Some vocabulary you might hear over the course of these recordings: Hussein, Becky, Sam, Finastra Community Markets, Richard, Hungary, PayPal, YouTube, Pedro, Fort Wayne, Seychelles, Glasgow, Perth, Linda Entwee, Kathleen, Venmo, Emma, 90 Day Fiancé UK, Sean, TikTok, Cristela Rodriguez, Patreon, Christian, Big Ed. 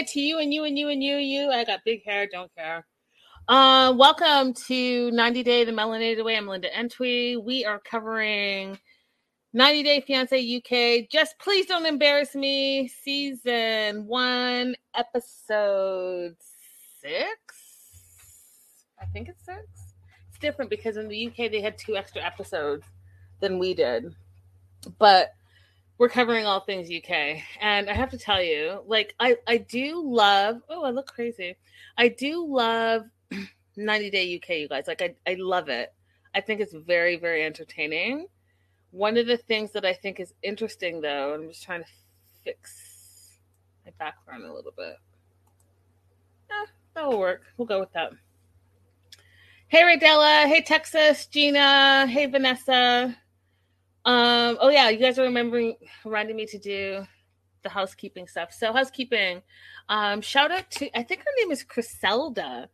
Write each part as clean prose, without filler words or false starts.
say it to you and you and you and you and you. I got big hair, don't care. Welcome to 90 Day, The Melanated Way. I'm Linda Entwee. We are covering 90 Day Fiancé UK. Just please don't embarrass me. Season 1, episode 6. I think it's 6. It's different because in the UK they had 2 extra episodes than we did. But we're covering all things UK. And I have to tell you, like, I do love... Oh, I look crazy. I do love 90 Day UK, you guys. Like, I love it. I think it's very, very entertaining. One of the things that I think is interesting, though, and I'm just trying to fix my background a little bit. That will work. We'll go with that. Hey, Radella. Hey, Texas. Gina. Hey, Vanessa. Oh, yeah, you guys are reminding me to do the housekeeping stuff. So housekeeping, shout out to, I think her name is Cristela.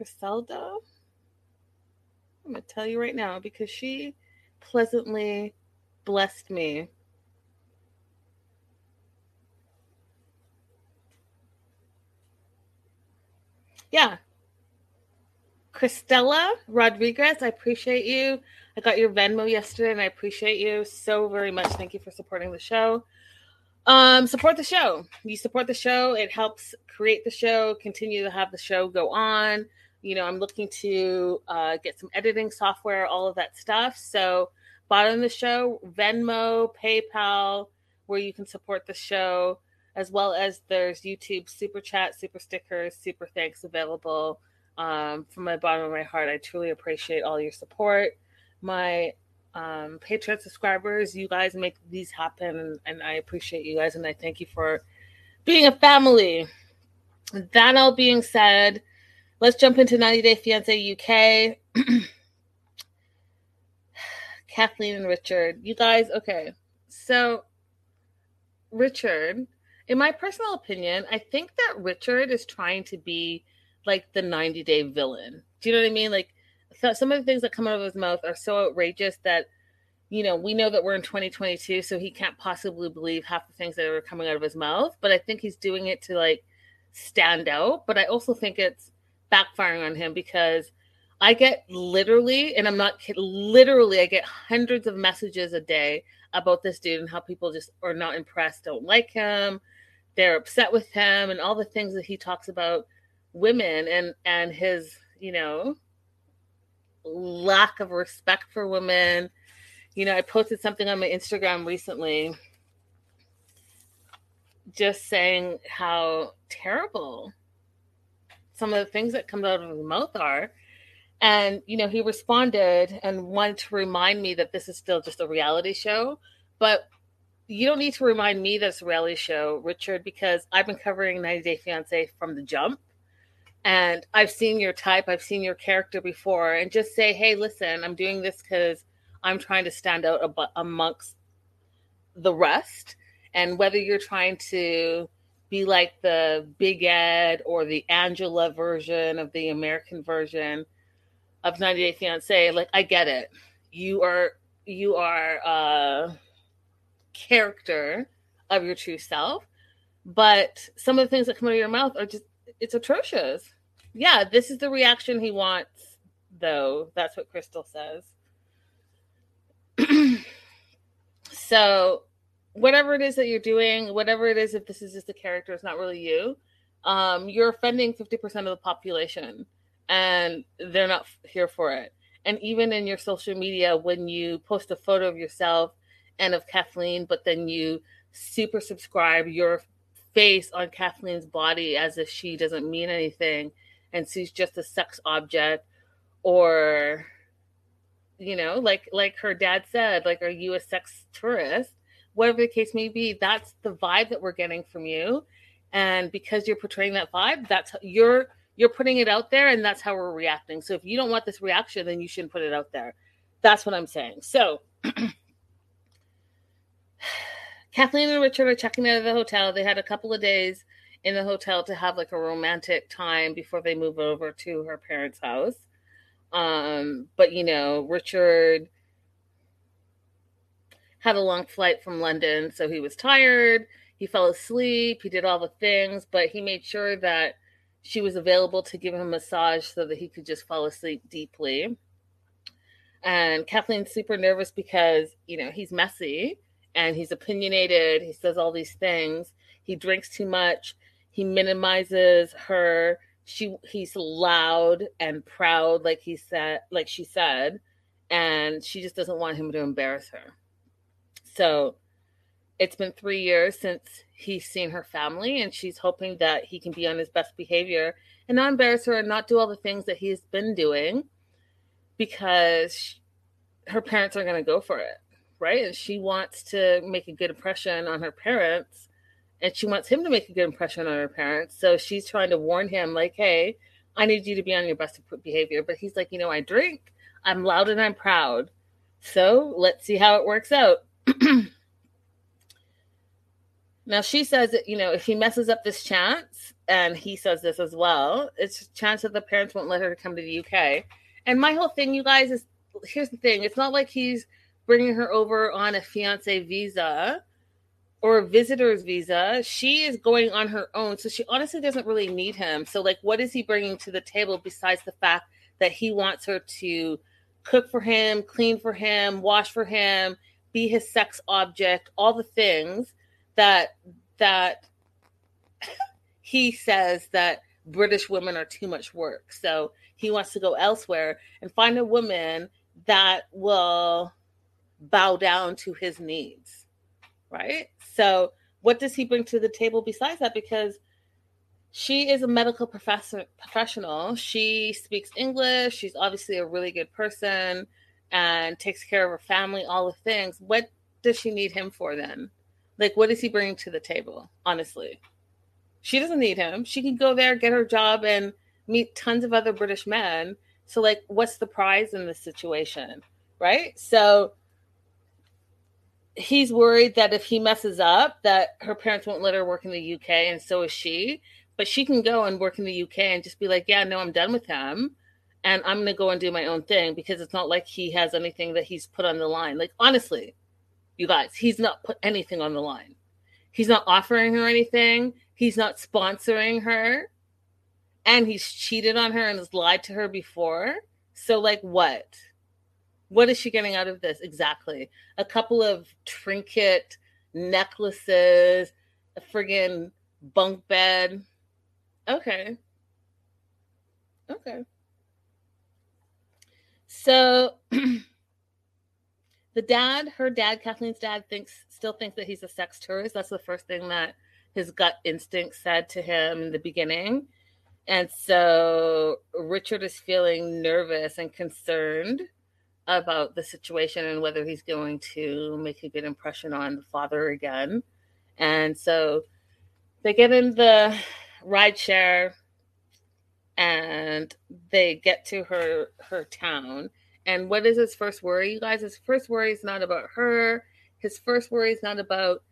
Cristela? I'm going to tell you right now because she pleasantly blessed me. Yeah. Cristela Rodriguez, I appreciate you. I got your Venmo yesterday, and I appreciate you so very much. Thank you for supporting the show. Support the show. You support the show. It helps create the show, continue to have the show go on. You know, I'm looking to get some editing software, all of that stuff. So bottom of the show, Venmo, PayPal, where you can support the show, as well as there's YouTube Super Chat, Super Stickers, Super Thanks available. From the bottom of my heart, I truly appreciate all your support. My Patreon subscribers, you guys make these happen, and I appreciate you guys, and I thank you for being a family. That all being said, let's jump into 90 Day Fiancé UK. Kathleen and Richard. You guys, okay. So, Richard, in my personal opinion, I think that Richard is trying to be, like, the 90 Day villain. Do you know what I mean? Like, some of the things that come out of his mouth are so outrageous that, you know, we know that we're in 2022, so he can't possibly believe half the things that are coming out of his mouth. But I think he's doing it to, like, stand out. But I also think it's backfiring on him because I get literally, and I'm not kidding, literally I get hundreds of messages a day about this dude and how people just are not impressed, don't like him, they're upset with him, and all the things that he talks about women and his, you know, lack of respect for women. You know, I posted something on my Instagram recently just saying how terrible some of the things that come out of his mouth are. And, you know, he responded and wanted to remind me that this is still just a reality show. But you don't need to remind me that it's a reality show, Richard, because I've been covering 90 Day Fiancé from the jump. And I've seen your type. I've seen your character before. And just say, hey, listen, I'm doing this because I'm trying to stand out amongst the rest. And whether you're trying to be like the Big Ed or the Angela version of the American version of 90 Day Fiancé, like, I get it. You are a character of your true self. But some of the things that come out of your mouth are just, it's atrocious. Yeah, this is the reaction he wants, though. That's what Crystal says. So, whatever it is that you're doing, whatever it is, if this is just a character, it's not really you, you're offending 50% of the population, and they're not here for it. And even in your social media, when you post a photo of yourself and of Kathleen, but then you super subscribe your face on Kathleen's body as if she doesn't mean anything and she's just a sex object, or, you know, like her dad said, like, are you a sex tourist? Whatever the case may be, that's the vibe that we're getting from you. And because you're portraying that vibe, that's you're putting it out there, and that's how we're reacting. So if you don't want this reaction, then you shouldn't put it out there. That's what I'm saying. So Kathleen and Richard are checking out of the hotel. They had a couple of days in the hotel to have, like, a romantic time before they move over to her parents' house. But, you know, Richard had a long flight from London, so he was tired. He fell asleep. He did all the things, but he made sure that she was available to give him a massage so that he could just fall asleep deeply. And Kathleen's super nervous because, you know, he's messy and he's opinionated. He says all these things. He drinks too much. He minimizes her. He's loud and proud, like she said, and she just doesn't want him to embarrass her. So it's been 3 years since he's seen her family, and she's hoping that he can be on his best behavior and not embarrass her and not do all the things that he's been doing, because her parents are going to go for it, right? And she wants to make a good impression on her parents, and she wants him to make a good impression on her parents. So she's trying to warn him, like, hey, I need you to be on your best behavior. But he's like, you know, I drink, I'm loud, and I'm proud. So let's see how it works out. Now, she says that, you know, if he messes up this chance, and he says this as well, it's a chance that the parents won't let her come to the UK. And my whole thing, you guys, is here's the thing. It's not like he's bringing her over on a fiancé visa or a visitor's visa. She is going on her own, so she honestly doesn't really need him. So, like, what is he bringing to the table besides the fact that he wants her to cook for him, clean for him, wash for him, be his sex object, all the things that he says that British women are too much work. So he wants to go elsewhere and find a woman that will bow down to his needs, right? So what does he bring to the table besides that? Because she is a medical professional. She speaks English. She's obviously a really good person and takes care of her family, all the things. What does she need him for then? Like, what is he bringing to the table, honestly? She doesn't need him. She can go there, get her job, and meet tons of other British men. So, like, what's the prize in this situation, right? So he's worried that if he messes up, that her parents won't let her work in the UK, and so is she. But she can go and work in the UK and just be like, yeah, no, I'm done with him, and I'm going to go and do my own thing, because it's not like he has anything that he's put on the line. Like, honestly, you guys, he's not put anything on the line. He's not offering her anything. He's not sponsoring her, and he's cheated on her and has lied to her before. So, like, what? What is she getting out of this exactly? A couple of trinket necklaces, a friggin' bunk bed. Okay. So Kathleen's dad, still thinks that he's a sex tourist. That's the first thing that his gut instinct said to him in the beginning. And so Richard is feeling nervous and concerned about the situation and whether he's going to make a good impression on the father again. And so they get in the rideshare and they get to her town. And what is his first worry, you guys? His first worry is not about her. His first worry is not about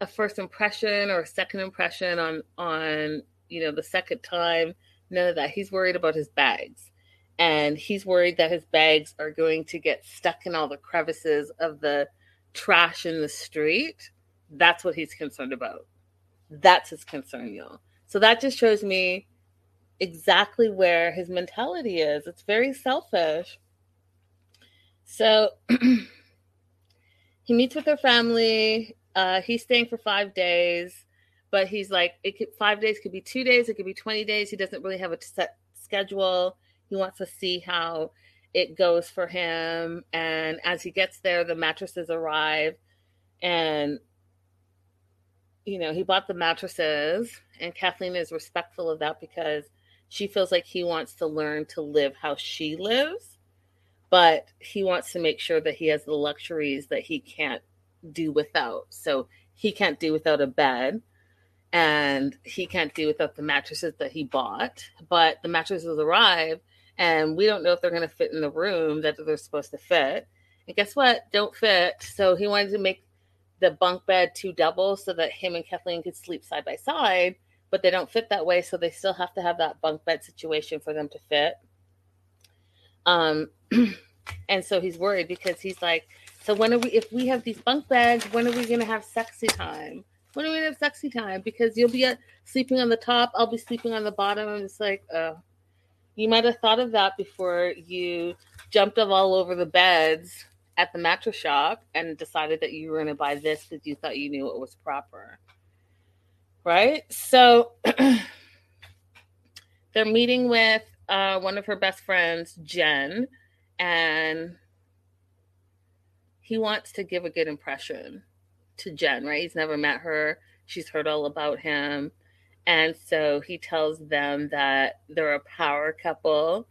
a first impression or a second impression on you know, the second time, none of that. He's worried about his bags, and he's worried that his bags are going to get stuck in all the crevices of the trash in the street. That's what he's concerned about. That's his concern, y'all. So that just shows me exactly where his mentality is. It's very selfish. So he meets with her family. He's staying for 5 days, but he's like, 5 days could be 2 days. It could be 20 days. He doesn't really have a set schedule. He wants to see how it goes for him. And as he gets there, the mattresses arrive, and, you know, he bought the mattresses, and Kathleen is respectful of that because she feels like he wants to learn to live how she lives, but he wants to make sure that he has the luxuries that he can't do without. So he can't do without a bed, and he can't do without the mattresses that he bought. But the mattresses arrive, and we don't know if they're going to fit in the room that they're supposed to fit. And guess what? Don't fit. So he wanted to make the bunk bed two doubles so that him and Kathleen could sleep side by side, but they don't fit that way. So they still have to have that bunk bed situation for them to fit. And so he's worried because he's like, so when are we, if we have these bunk beds, when are we going to have sexy time? When are we gonna have sexy time? Because you'll be sleeping on the top, I'll be sleeping on the bottom. I'm just like, oh, you might have thought of that before you jumped up all over the beds at the mattress shop and decided that you were going to buy this because you thought you knew it was proper. Right? So they're meeting with one of her best friends, Jen, and he wants to give a good impression to Jen, right? He's never met her. She's heard all about him. And so he tells them that they're a power couple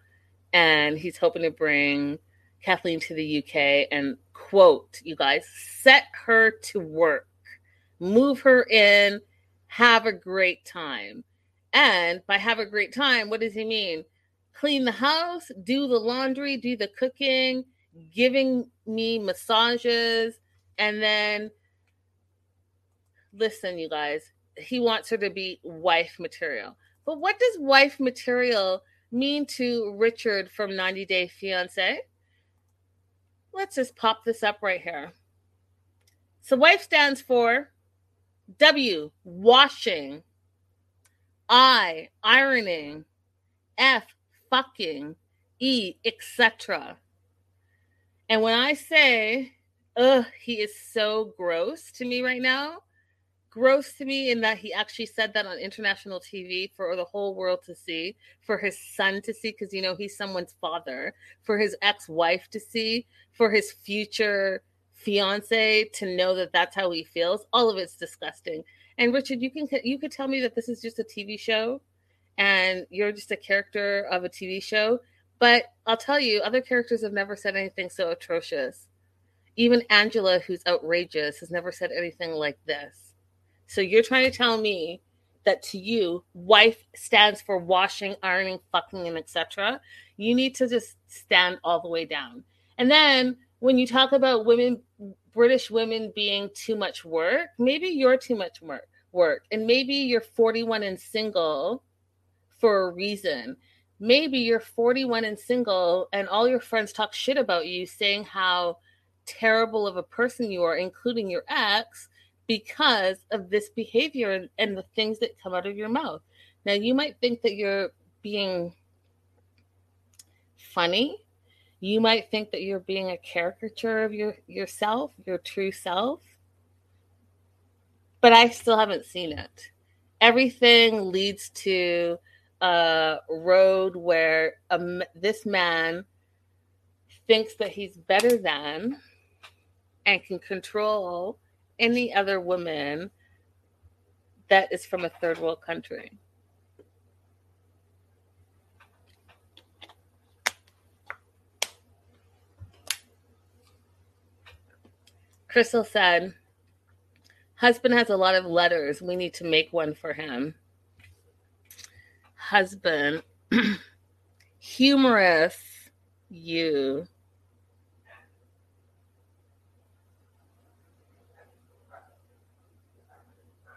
and he's hoping to bring Kathleen to the UK and, quote, you guys, set her to work, move her in, have a great time. And by have a great time, what does he mean? Clean the house, do the laundry, do the cooking, giving me massages. And then, listen, you guys, he wants her to be wife material. But what does wife material mean to Richard from 90 Day Fiancé? Let's just pop this up right here. So wife stands for W, washing, I, ironing, F, fucking, E, etc. And when I say, ugh, he is so gross to me right now, gross to me in that he actually said that on international TV for the whole world to see, for his son to see, because, you know, he's someone's father, for his ex-wife to see, for his future fiance to know that that's how he feels. All of it's disgusting. And Richard, you could tell me that this is just a TV show and you're just a character of a TV show. But I'll tell you, other characters have never said anything so atrocious. Even Angela, who's outrageous, has never said anything like this. So you're trying to tell me that to you, wife stands for washing, ironing, fucking, and etc. You need to just stand all the way down. And then when you talk about women, British women being too much work, maybe you're too much work. And maybe you're 41 and single for a reason. Maybe you're 41 and single and all your friends talk shit about you, saying how terrible of a person you are, including your ex, because of this behavior and the things that come out of your mouth. Now, you might think that you're being funny. You might think that you're being a caricature of yourself, your true self. But I still haven't seen it. Everything leads to a road where this man thinks that he's better than and can control any other woman that is from a third world country. Crystal said, husband has a lot of letters. We need to make one for him. Husband, humorous, you.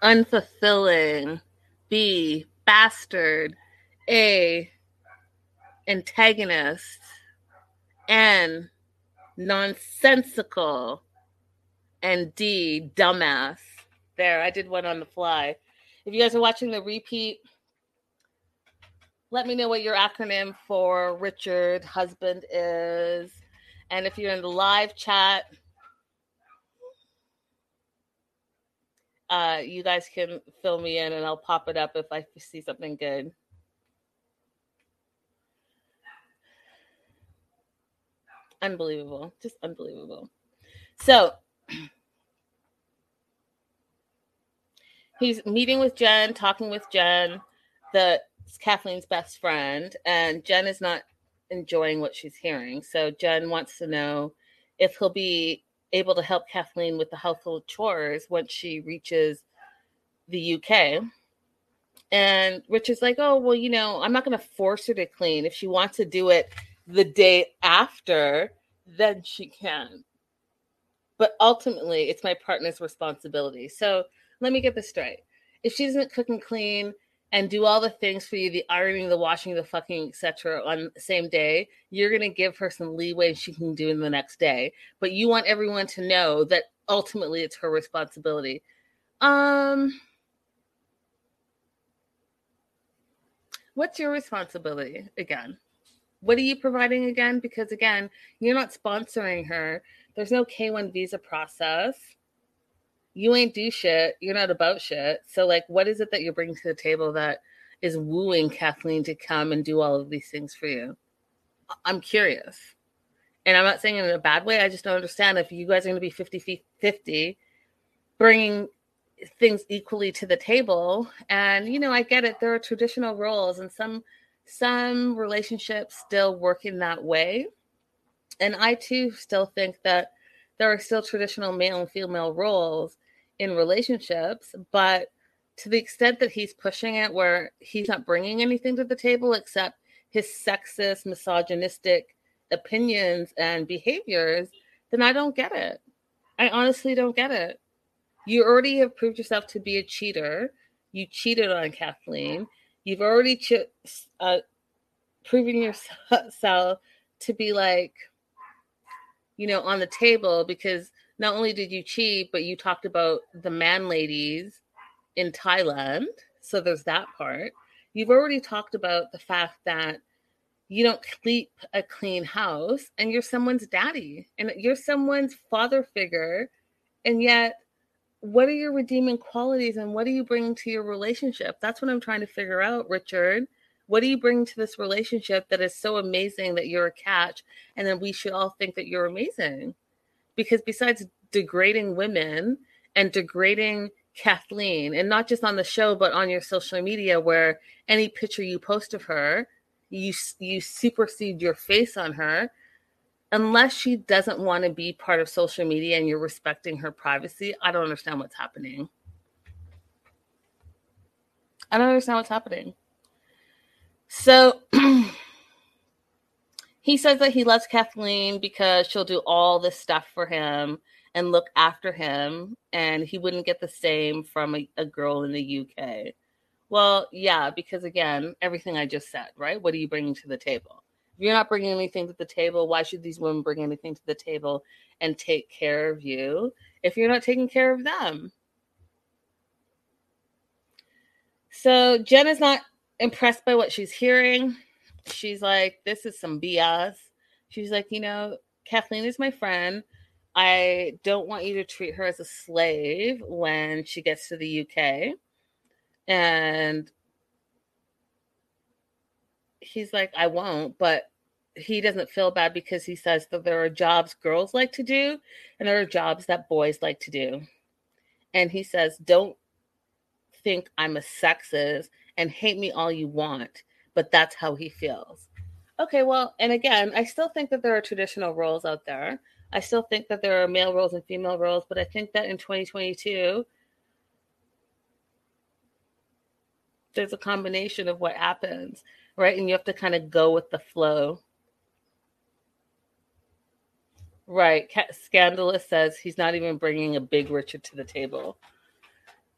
Unfulfilling, B, bastard, A, antagonist, N, nonsensical, and D, dumbass. There, I did one on the fly. If you guys are watching the repeat, let me know what your acronym for Richard, husband, is. And if you're in the live chat, you guys can fill me in and I'll pop it up if I see something good. Unbelievable. Just unbelievable. So he's meeting with Jen, talking with Jen, Kathleen's best friend, and Jen is not enjoying what she's hearing. So Jen wants to know if he'll be able to help Kathleen with the household chores once she reaches the UK. And Richard's like, oh, well, you know, I'm not going to force her to clean. If she wants to do it the day after, then she can. But ultimately, it's my partner's responsibility. So let me get this straight. If she doesn't cook and clean and do all the things for you, the ironing, the washing, the fucking, et cetera, on the same day, you're going to give her some leeway she can do in the next day. But you want everyone to know that ultimately it's her responsibility. What's your responsibility again? What are you providing again? Because again, you're not sponsoring her. There's no K-1 visa process. You ain't do shit. You're not about shit. So like, what is it that you're bringing to the table that is wooing Kathleen to come and do all of these things for you? I'm curious. And I'm not saying it in a bad way. I just don't understand if you guys are going to be 50-50, bringing things equally to the table. And, you know, I get it. There are traditional roles and some relationships still work in that way. And I, too, still think that there are still traditional male and female roles in relationships. But to the extent that he's pushing it where he's not bringing anything to the table except his sexist, misogynistic opinions and behaviors, then I don't get it. I honestly don't get it. You already have proved yourself to be a cheater. You cheated on Kathleen. You've already proven yourself to be like, you know, on the table, because not only did you cheat, but you talked about the man ladies in Thailand. So there's that part. You've already talked about the fact that you don't keep a clean house and you're someone's daddy and you're someone's father figure. And yet, what are your redeeming qualities and what are you bringing to your relationship? That's what I'm trying to figure out, Richard. What do you bring to this relationship that is so amazing that you're a catch and then we should all think that you're amazing? Because besides degrading women and degrading Kathleen, and not just on the show, but on your social media where any picture you post of her, you supersede your face on her, unless she doesn't want to be part of social media and you're respecting her privacy. I don't understand what's happening. I don't understand what's happening. So he says that he loves Kathleen because she'll do all this stuff for him and look after him, and he wouldn't get the same from a girl in the UK. Well, yeah, because again, everything I just said, right? What are you bringing to the table? If you're not bringing anything to the table, why should these women bring anything to the table and take care of you if you're not taking care of them? So Jen is not impressed by what she's hearing. She's like, this is some BS. She's like, you know, Kathleen is my friend. I don't want you to treat her as a slave when she gets to the UK. And he's like, I won't, but he doesn't feel bad because he says that there are jobs girls like to do and there are jobs that boys like to do. And he says, don't think I'm a sexist and hate me all you want, but that's how he feels. Okay, well, and again, I still think that there are traditional roles out there. I still think that there are male roles and female roles, but I think that in 2022, there's a combination of what happens, right? And you have to kind of go with the flow. Right. Scandalous says he's not even bringing a big Richard to the table,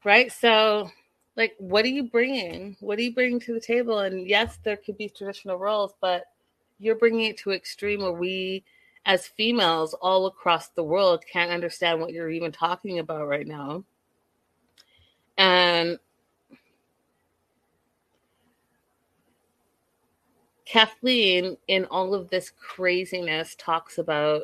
right? So, like, what are you bringing? What are you bringing to the table? And yes, there could be traditional roles, but you're bringing it to extreme where we, as females all across the world, can't understand what you're even talking about right now. And Kathleen, in all of this craziness, talks about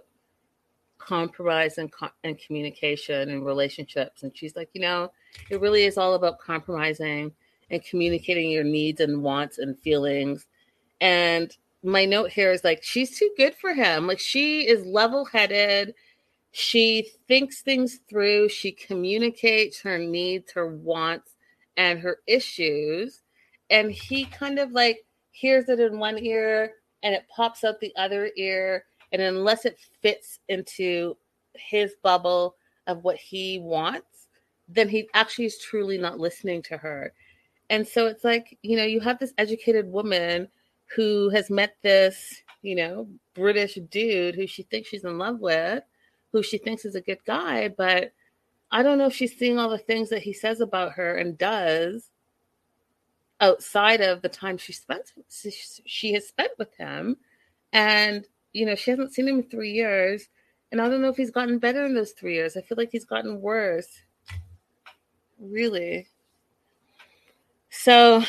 compromise and communication and relationships. And she's like, you know, it really is all about compromising and communicating your needs and wants and feelings. And my note here is like, she's too good for him. Like, she is level-headed. She thinks things through. She communicates her needs, her wants, and her issues. And he kind of like hears it in one ear and it pops out the other ear. And unless it fits into his bubble of what he wants, then he actually is truly not listening to her. And so it's like, you know, you have this educated woman who has met this, you know, British dude who she thinks she's in love with, who she thinks is a good guy, but I don't know if she's seeing all the things that he says about her and does outside of the time she has spent with him. And, you know, she hasn't seen him in 3 years, and I don't know if he's gotten better in those 3 years. I feel like he's gotten worse. Really? So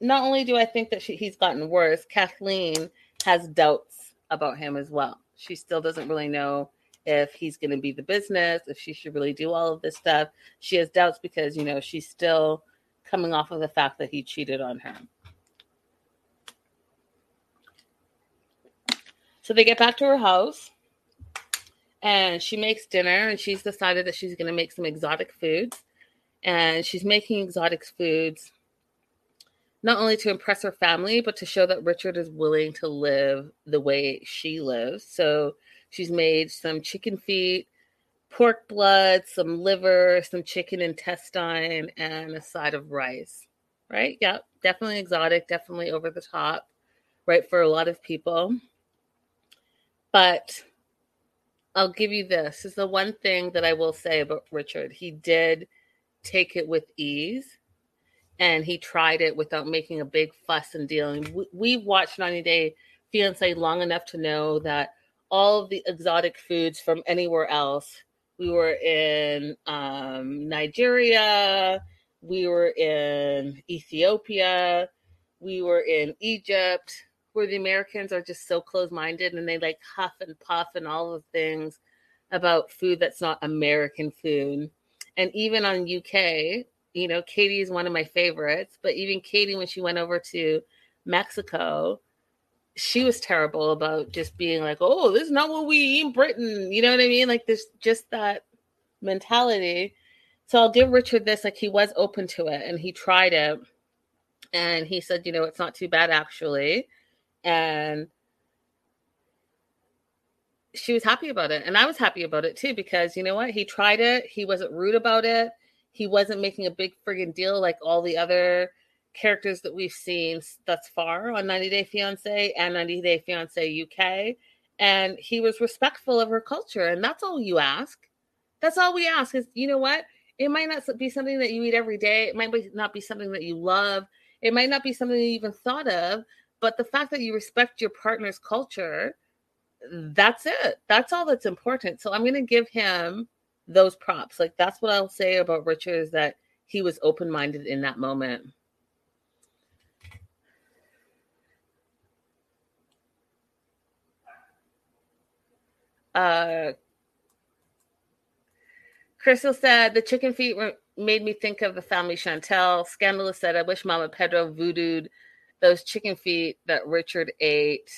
not only do I think that he's gotten worse, Kathleen has doubts about him as well. She still doesn't really know if he's going to be the business, if she should really do all of this stuff. She has doubts because, you know, she's still coming off of the fact that he cheated on her. So they get back to her house and she makes dinner and she's decided that she's going to make some exotic foods. And she's making exotic foods not only to impress her family, but to show that Richard is willing to live the way she lives. So she's made some chicken feet, pork blood, some liver, some chicken intestine, and a side of rice. Right? Yep. Definitely exotic, definitely over the top, right, for a lot of people. But I'll give you this. This is the one thing that I will say about Richard. He did take it with ease, and he tried it without making a big fuss and dealing. We've watched 90 Day Fiancé long enough to know that all of the exotic foods from anywhere else. We were in Nigeria. We were in Ethiopia. We were in Egypt, where the Americans are just so close-minded and they like huff and puff and all the things about food that's not American food. And even on UK, you know, Katie is one of my favorites, but even Katie, when she went over to Mexico, she was terrible about just being like, oh, this is not what we eat in Britain. You know what I mean? Like there's just that mentality. So I'll give Richard this, like he was open to it and he tried it and he said, you know, it's not too bad actually. And she was happy about it. And I was happy about it too, because you know what? He tried it. He wasn't rude about it. He wasn't making a big friggin' deal like all the other characters that we've seen thus far on 90 Day Fiancé and 90 Day Fiancé UK. And he was respectful of her culture. And that's all you ask. That's all we ask is, you know what? It might not be something that you eat every day. It might not be something that you love. It might not be something you even thought of. But the fact that you respect your partner's culture, that's it. That's all that's important. So I'm going to give him those props. Like, that's what I'll say about Richard is that he was open-minded in that moment. Crystal said, the chicken feet made me think of the family Chantel. Scandalous said, I wish Mama Pedro voodooed those chicken feet that Richard ate.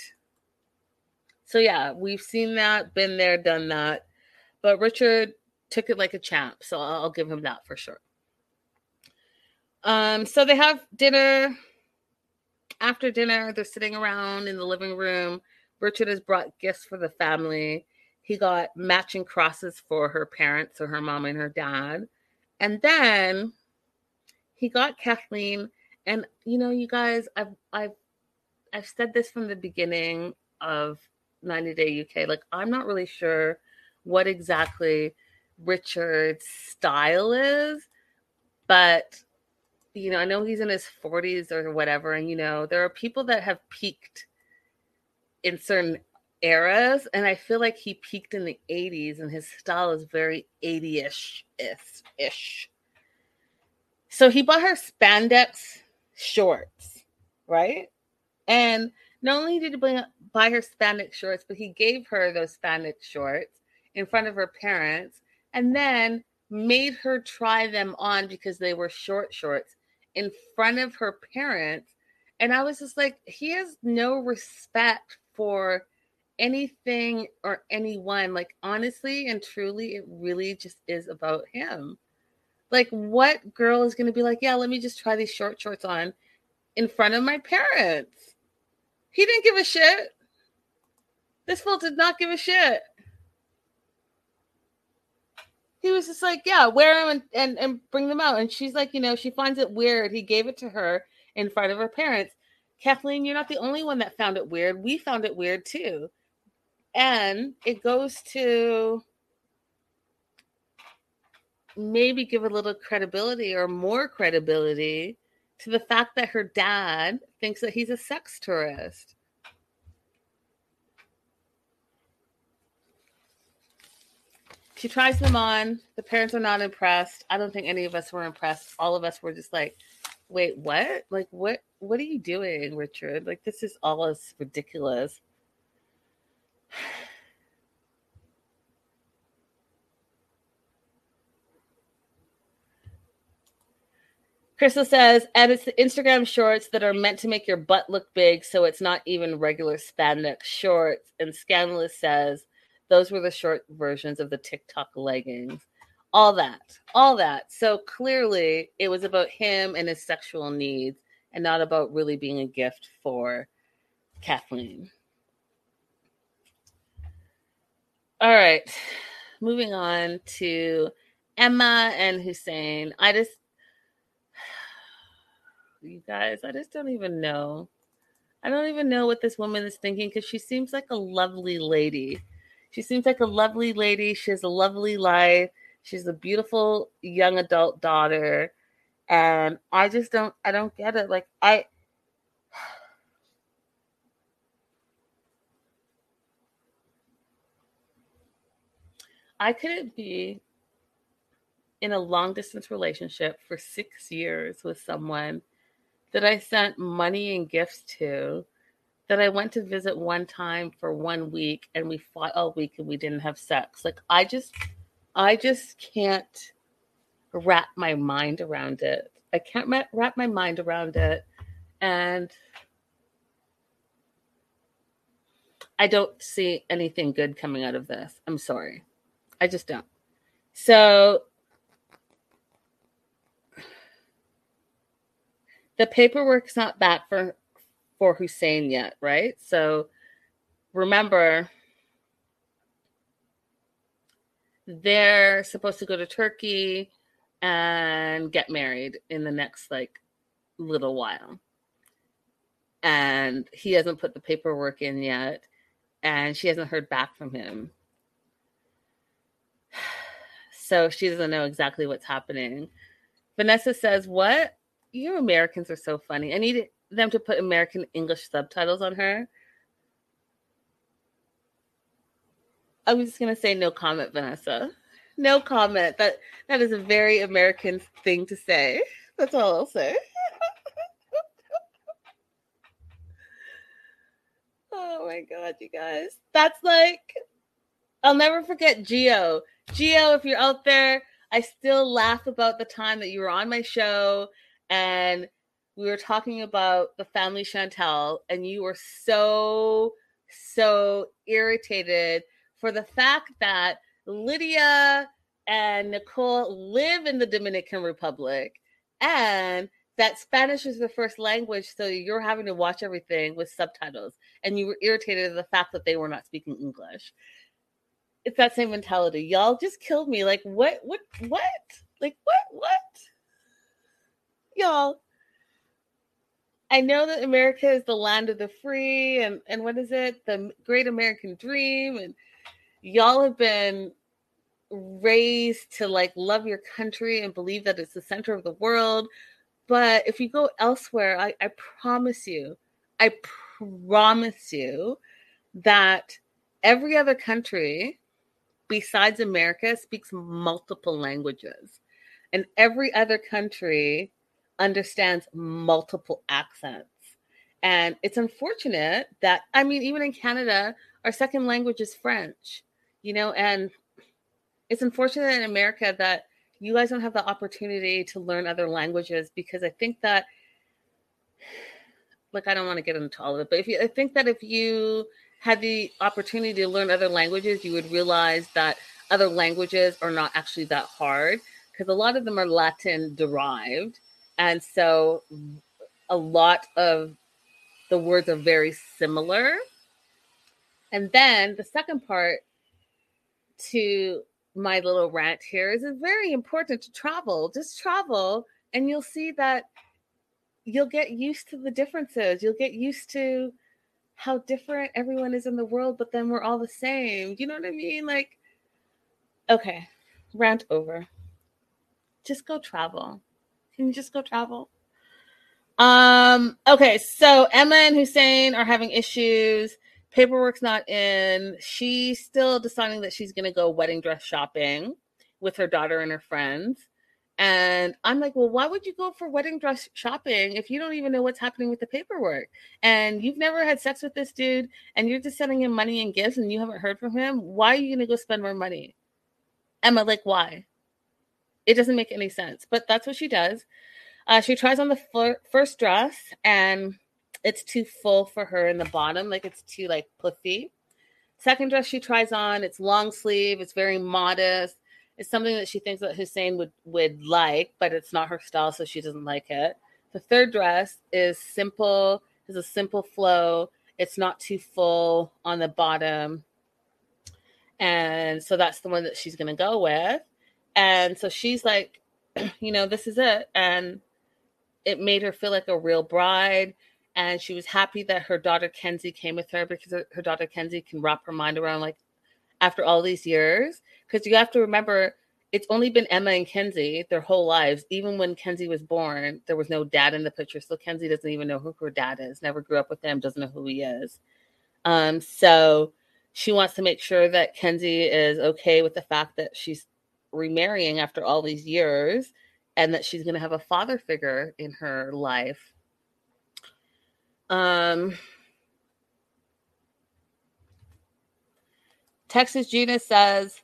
So yeah, we've seen that, been there, done that. But Richard took it like a champ. So I'll give him that for sure. So they have dinner. After dinner, they're sitting around in the living room. Richard has brought gifts for the family. He got matching crosses for her parents, so her mom and her dad. And then he got Kathleen. And, you know, you guys, I've said this from the beginning of 90 Day UK. Like, I'm not really sure what exactly Richard's style is. But, you know, I know he's in his 40s or whatever. And, you know, there are people that have peaked in certain eras, and I feel like he peaked in the 80s, and his style is very 80-ish. So he bought her spandex shorts, right? And not only did he buy her spandex shorts, but he gave her those spandex shorts in front of her parents, and then made her try them on because they were short shorts in front of her parents. And I was just like, he has no respect for anything or anyone. Like, honestly and truly, it really just is about him. Like, what girl is going to be like, yeah, let me just try these short shorts on in front of my parents? He didn't give a shit. This fool did not give a shit. He was just like, yeah, wear them and bring them out. And she's like, you know, she finds it weird. He gave it to her in front of her parents. Kathleen, you're not the only one that found it weird. We found it weird too. And it goes to maybe give a little credibility or more credibility to the fact that her dad thinks that he's a sex tourist. She tries them on. The parents are not impressed. I don't think any of us were impressed. All of us were just like, wait, what? Like, what are you doing, Richard? Like, this is all as ridiculous. Crystal says, edits the Instagram shorts that are meant to make your butt look big so it's not even regular spandex shorts. And Scandalous says, those were the short versions of the TikTok leggings. All that. So clearly it was about him and his sexual needs and not about really being a gift for Kathleen. All right. Moving on to Emma and Hussein. You guys, I just don't even know. I don't even know what this woman is thinking because she seems like a lovely lady. She has a lovely life. She's a beautiful young adult daughter. And I just don't get it. Like, I couldn't be in a long distance relationship for 6 years with someone that I sent money and gifts to, that I went to visit one time for 1 week and we fought all week and we didn't have sex. Like, I just can't wrap my mind around it. I can't wrap my mind around it. And I don't see anything good coming out of this. I'm sorry. I just don't. So the paperwork's not back for Hussein yet, right? So remember, they're supposed to go to Turkey and get married in the next little while. And he hasn't put the paperwork in yet, and she hasn't heard back from him. So she doesn't know exactly what's happening. Vanessa says, what? You Americans are so funny. I need them to put American English subtitles on her. I'm just going to say no comment, Vanessa. No comment. That is a very American thing to say. That's all I'll say. Oh, my God, you guys. That's I'll never forget Gio. Gio, if you're out there, I still laugh about the time that you were on my show and we were talking about the family Chantel, and you were so, so irritated for the fact that Lydia and Nicole live in the Dominican Republic and that Spanish is the first language, so you're having to watch everything with subtitles, and you were irritated at the fact that they were not speaking English. It's that same mentality. Y'all just killed me. Like, what? Like, what? Y'all, I know that America is the land of the free and what is it? The great American dream. And y'all have been raised to love your country and believe that it's the center of the world. But if you go elsewhere, I promise you that every other country besides America speaks multiple languages, and every other country understands multiple accents. And it's unfortunate that, even in Canada, our second language is French, and it's unfortunate in America that you guys don't have the opportunity to learn other languages, because I think that, I don't want to get into all of it, but I think that if you had the opportunity to learn other languages, you would realize that other languages are not actually that hard, because a lot of them are Latin derived. And so a lot of the words are very similar. And then the second part to my little rant here is it's very important to travel. Just travel, and you'll see that you'll get used to the differences. You'll get used to how different everyone is in the world, but then we're all the same. You know what I mean? Okay, rant over. Just go travel. Can you just go travel? Okay, so Emma and Hussein are having issues. Paperwork's not in. She's still deciding that she's going to go wedding dress shopping with her daughter and her friends. And I'm like, well, why would you go for wedding dress shopping if you don't even know what's happening with the paperwork? And you've never had sex with this dude, and you're just sending him money and gifts, and you haven't heard from him. Why are you going to go spend more money? Emma, like, why? It doesn't make any sense. But that's what she does. She tries on the first dress, and it's too full for her in the bottom. Like, it's too, like, puffy. Second dress she tries on, it's long sleeve. It's very modest. It's something that she thinks that Hussein would like, but it's not her style, so she doesn't like it. The third dress is simple. It's a simple flow. It's not too full on the bottom. And so that's the one that she's going to go with. And so she's like, you know, this is it. And it made her feel like a real bride. And she was happy that her daughter Kenzie came with her, because her daughter Kenzie can wrap her mind around, like, after all these years, because you have to remember, it's only been Emma and Kenzie their whole lives. Even when Kenzie was born, there was no dad in the picture. So Kenzie doesn't even know who her dad is, never grew up with him, doesn't know who he is. So she wants to make sure that Kenzie is okay with the fact that she's remarrying after all these years, and that she's going to have a father figure in her life. Texas Juna says,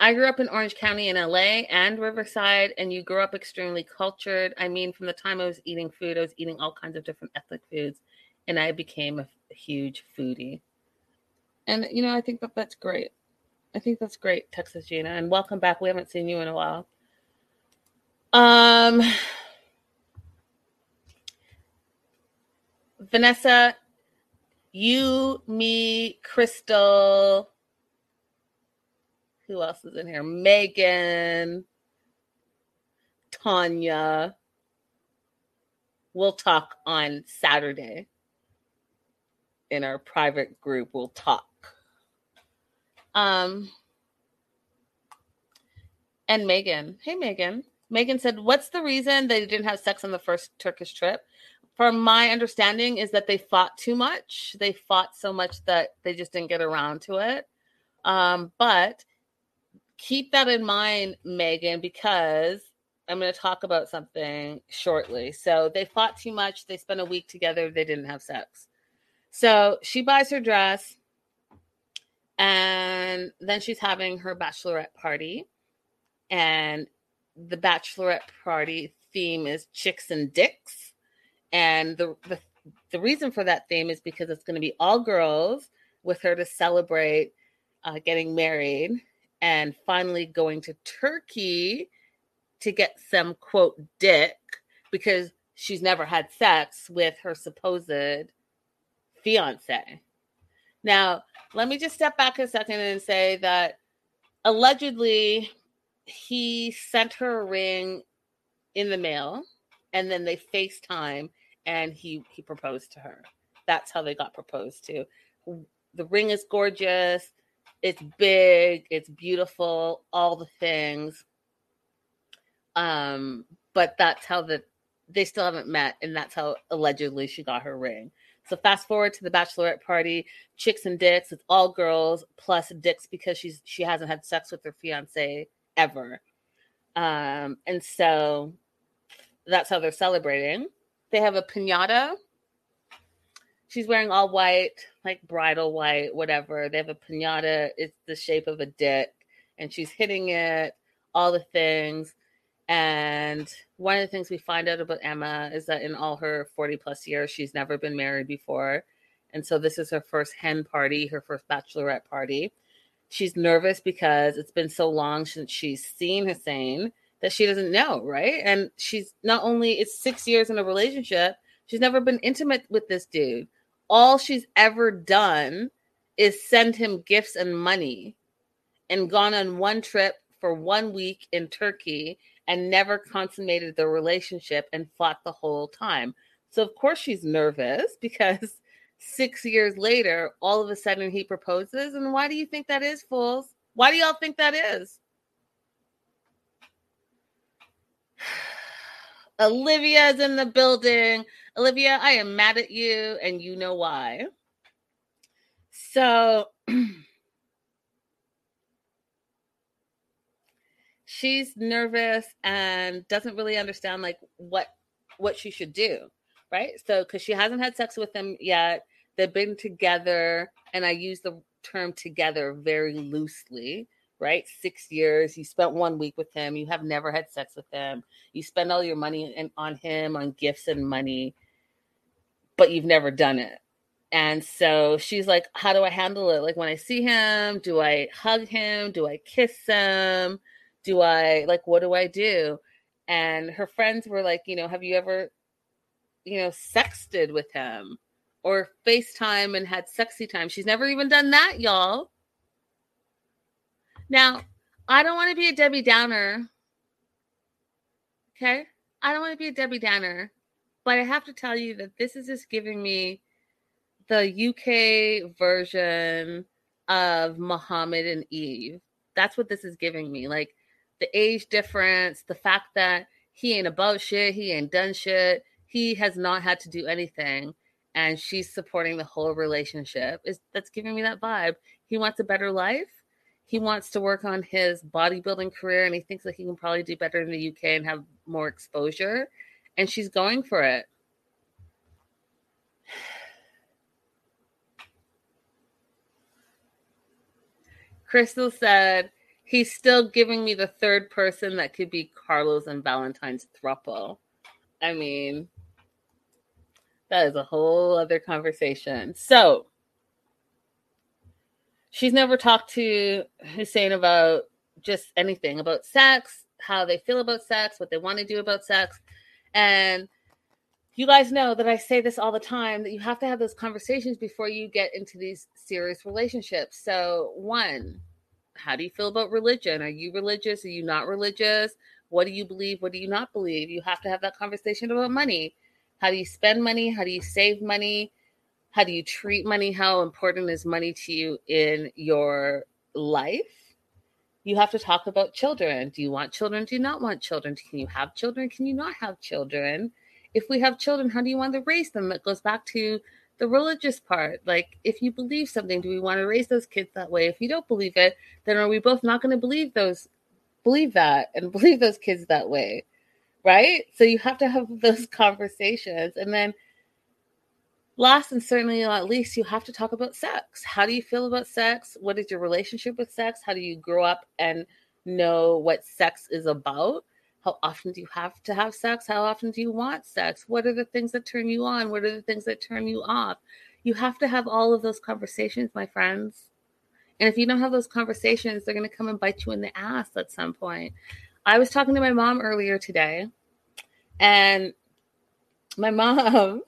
I grew up in Orange County in LA and Riverside, and you grew up extremely cultured. I mean, from the time I was eating food, I was eating all kinds of different ethnic foods, and I became a huge foodie. And, you know, I think that that's great. I think that's great, Texas Juna. And welcome back. We haven't seen you in a while. Vanessa, you, me, Crystal. Who else is in here? Megan. Tanya. We'll talk on Saturday. In our private group, we'll talk. And Megan. Hey, Megan. Megan said, what's the reason they didn't have sex on the first Turkish trip? From my understanding is that they fought too much. They fought so much that they just didn't get around to it. But keep that in mind, Megan, because I'm going to talk about something shortly. So they fought too much. They spent a week together. They didn't have sex. So she buys her dress, and then she's having her bachelorette party. And the bachelorette party theme is chicks and dicks. And the reason for that theme is because it's going to be all girls with her to celebrate getting married and finally going to Turkey to get some, quote, dick, because she's never had sex with her supposed fiance. Now, let me just step back a second and say that allegedly he sent her a ring in the mail, and then they FaceTime. And he proposed to her. That's how they got proposed to. The ring is gorgeous. It's big. It's beautiful. All the things. But that's how they still haven't met. And that's how allegedly she got her ring. So fast forward to the bachelorette party. Chicks and dicks. It's all girls plus dicks because she hasn't had sex with her fiance ever. And so that's how they're celebrating. They have a pinata. She's wearing all white, like bridal white, whatever. They have a pinata. It's the shape of a dick. And she's hitting it, all the things. And one of the things we find out about Emma is that in all her 40-plus years, she's never been married before. And so this is her first hen party, her first bachelorette party. She's nervous because it's been so long since she's seen Hussein that she doesn't know, right? And she's not only, it's 6 years in a relationship, she's never been intimate with this dude. All she's ever done is send him gifts and money and gone on one trip for 1 week in Turkey and never consummated the relationship and fought the whole time. So of course she's nervous because 6 years later, all of a sudden he proposes. And why do you think that is, fools? Why do y'all think that is? Olivia's in the building. Olivia, I am mad at you, and you know why. So she's nervous and doesn't really understand like what she should do, right? So because she hasn't had sex with him yet, they've been together, and I use the term together very loosely, right? 6 years, you spent 1 week with him, you have never had sex with him, you spend all your money on him, on gifts and money, but you've never done it. And so she's like, how do I handle it? Like when I see him, do I hug him? Do I kiss him? Do I, like, what do I do? And her friends were like, you know, have you ever, you know, sexted with him or FaceTime and had sexy time? She's never even done that, y'all. Now, I don't want to be a Debbie Downer. Okay? I don't want to be a Debbie Downer. But I have to tell you that this is just giving me the UK version of Muhammad and Eve. That's what this is giving me. Like, the age difference, the fact that he ain't about shit, he ain't done shit, he has not had to do anything, and she's supporting the whole relationship. That's giving me that vibe. He wants a better life. He wants to work on his bodybuilding career, and he thinks that he can probably do better in the UK and have more exposure, and she's going for it. Crystal said, he's still giving me the third person that could be Carlos and Valentine's throuple. I mean, that is a whole other conversation. So, she's never talked to Hussein about just anything, about sex, how they feel about sex, what they want to do about sex. And you guys know that I say this all the time, that you have to have those conversations before you get into these serious relationships. So, one, how do you feel about religion? Are you religious? Are you not religious? What do you believe? What do you not believe? You have to have that conversation about money. How do you spend money? How do you save money? How do you treat money? How important is money to you in your life? You have to talk about children. Do you want children? Do you not want children? Can you have children? Can you not have children? If we have children, how do you want to raise them? That goes back to the religious part. Like, if you believe something, do we want to raise those kids that way? If you don't believe it, then are we both not going to believe those kids that way, right? So you have to have those conversations. And then last and certainly not least, you have to talk about sex. How do you feel about sex? What is your relationship with sex? How do you grow up and know what sex is about? How often do you have to have sex? How often do you want sex? What are the things that turn you on? What are the things that turn you off? You have to have all of those conversations, my friends. And if you don't have those conversations, they're going to come and bite you in the ass at some point. I was talking to my mom earlier today, and my mom,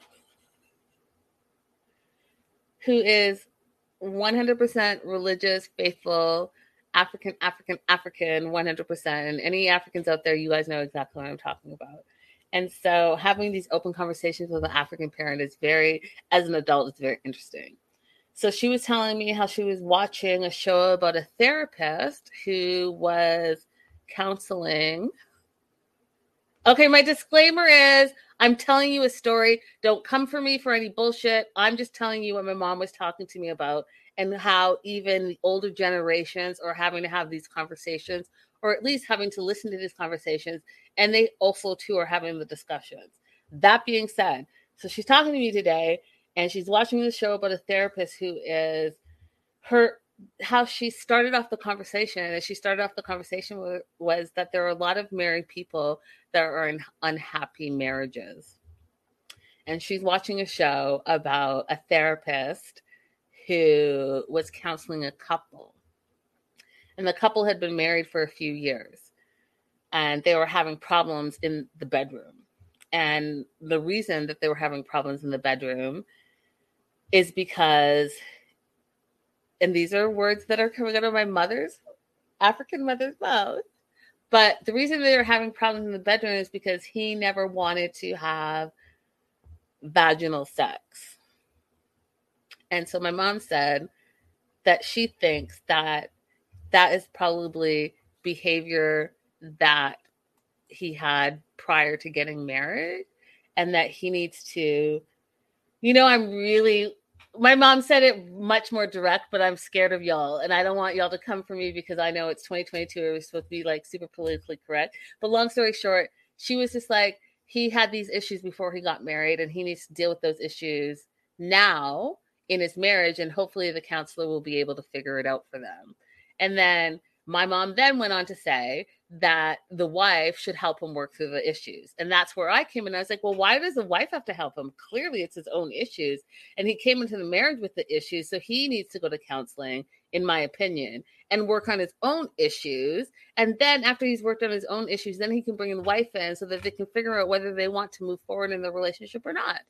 who is 100% religious, faithful, African, 100%. And any Africans out there, you guys know exactly what I'm talking about. And so having these open conversations with an African parent is as an adult, it's very interesting. So she was telling me how she was watching a show about a therapist who was counseling. Okay, my disclaimer is I'm telling you a story. Don't come for me for any bullshit. I'm just telling you what my mom was talking to me about, and how even the older generations are having to have these conversations, or at least having to listen to these conversations, and they also, too, are having the discussions. That being said, so she's talking to me today, and she's watching the show about a therapist who is how she started off the conversation, and she started off the conversation was that there are a lot of married people that are in unhappy marriages. And she's watching a show about a therapist who was counseling a couple. And the couple had been married for a few years, and they were having problems in the bedroom. And the reason that they were having problems in the bedroom is because, and these are words that are coming out of my mother's, African mother's mouth, but the reason they were having problems in the bedroom is because he never wanted to have vaginal sex. And so my mom said that she thinks that that is probably behavior that he had prior to getting married. and that he needs to, I'm really, my mom said it much more direct, but I'm scared of y'all and I don't want y'all to come for me because I know it's 2022. It was supposed to be like super politically correct. But long story short, she was just like, he had these issues before he got married and he needs to deal with those issues now in his marriage. And hopefully the counselor will be able to figure it out for them. And then my mom then went on to say that the wife should help him work through the issues. And that's where I came in. I was like, well, why does the wife have to help him? Clearly it's his own issues. And he came into the marriage with the issues. So he needs to go to counseling, in my opinion, and work on his own issues. And then after he's worked on his own issues, then he can bring the wife in so that they can figure out whether they want to move forward in the relationship or not.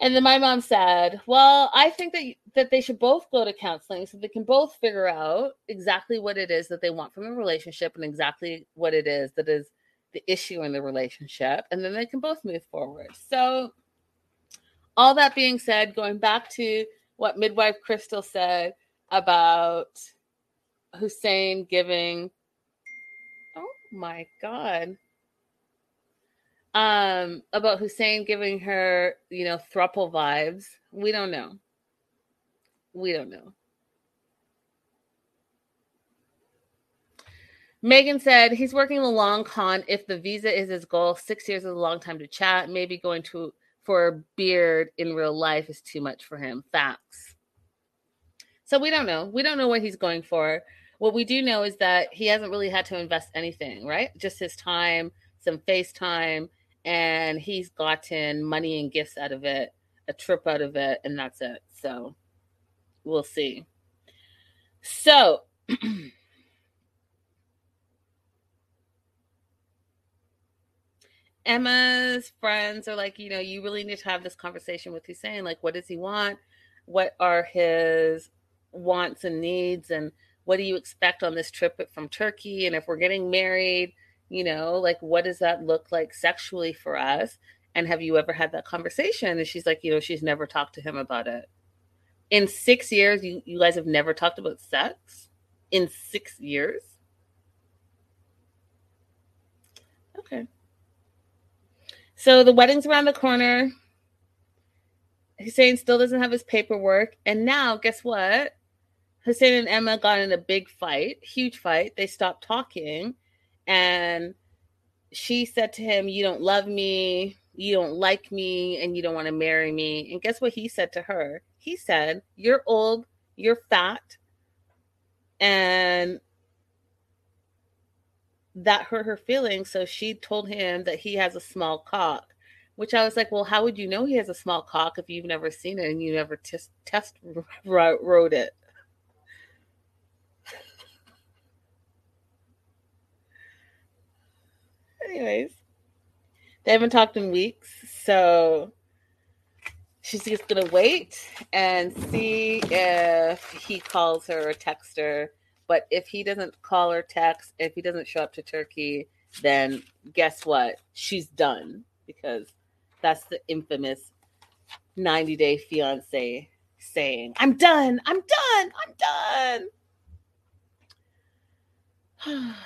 And then my mom said, well, I think that they should both go to counseling so they can both figure out exactly what it is that they want from the relationship and exactly what it is that is the issue in the relationship. And then they can both move forward. So all that being said, going back to what midwife Cristela said about Hussein giving, oh my God. About Hussein giving her, throuple vibes. We don't know. Megan said, he's working the long con. If the visa is his goal, 6 years is a long time to chat. Maybe going for a beard in real life is too much for him. Facts. So we don't know. We don't know what he's going for. What we do know is that he hasn't really had to invest anything, right? Just his time, some FaceTime, and he's gotten money and gifts out of it, a trip out of it, and that's it. So we'll see. So Emma's friends are like, you really need to have this conversation with Hussein. Like, what does he want? What are his wants and needs? And what do you expect on this trip from Turkey? And if we're getting married, what does that look like sexually for us? And have you ever had that conversation? And she's like, she's never talked to him about it. In 6 years, you guys have never talked about sex? In 6 years? Okay. So the wedding's around the corner. Hussein still doesn't have his paperwork. And now, guess what? Hussein and Emma got in a big fight, huge fight. They stopped talking. And she said to him, you don't love me, you don't like me, and you don't want to marry me. And guess what he said to her? He said, you're old, you're fat. And that hurt her feelings. So she told him that he has a small cock, which I was like, well, how would you know he has a small cock if you've never seen it and you never test rode it? Anyways, they haven't talked in weeks, so she's just going to wait and see if he calls her or texts her. But if he doesn't call or text, if he doesn't show up to Turkey, then guess what? She's done, because that's the infamous 90 Day Fiancé saying, I'm done, I'm done, I'm done.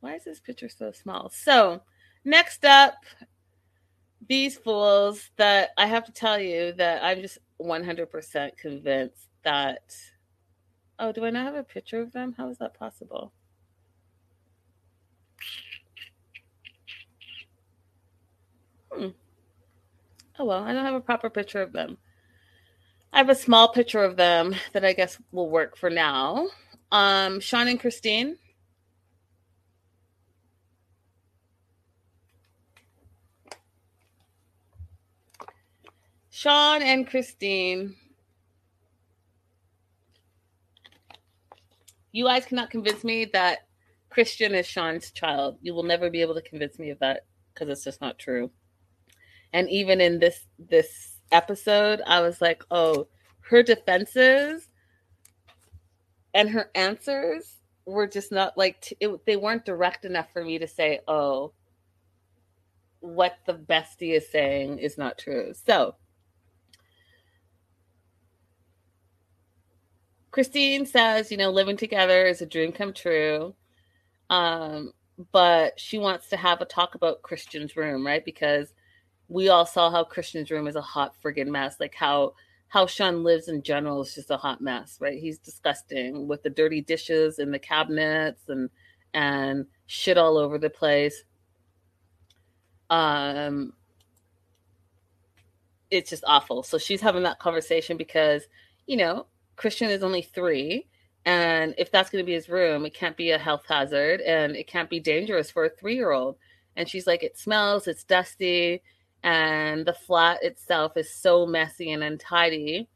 Why is this picture so small? So next up, these fools that I have to tell you that I'm just 100% convinced that, oh, do I not have a picture of them? How is that possible? Oh, well, I don't have a proper picture of them. I have a small picture of them that I guess will work for now. Sean and Christine. Sean and Christine, you guys cannot convince me that Christian is Sean's child. You will never be able to convince me of that, because it's just not true. And even in this episode, I was like, oh, her defenses and her answers were just not they weren't direct enough for me to say, oh, what the bestie is saying is not true. So Christine says, you know, living together is a dream come true. But she wants to have a talk about Christian's room, right? Because we all saw how Christian's room is a hot friggin' mess. Like how Sean lives in general is just a hot mess, right? He's disgusting with the dirty dishes in the cabinets and shit all over the place. It's just awful. So she's having that conversation because, you know, Christian is only 3. And if that's going to be his room, it can't be a health hazard and it can't be dangerous for a 3-year-old. And she's like, it smells, it's dusty. And the flat itself is so messy and untidy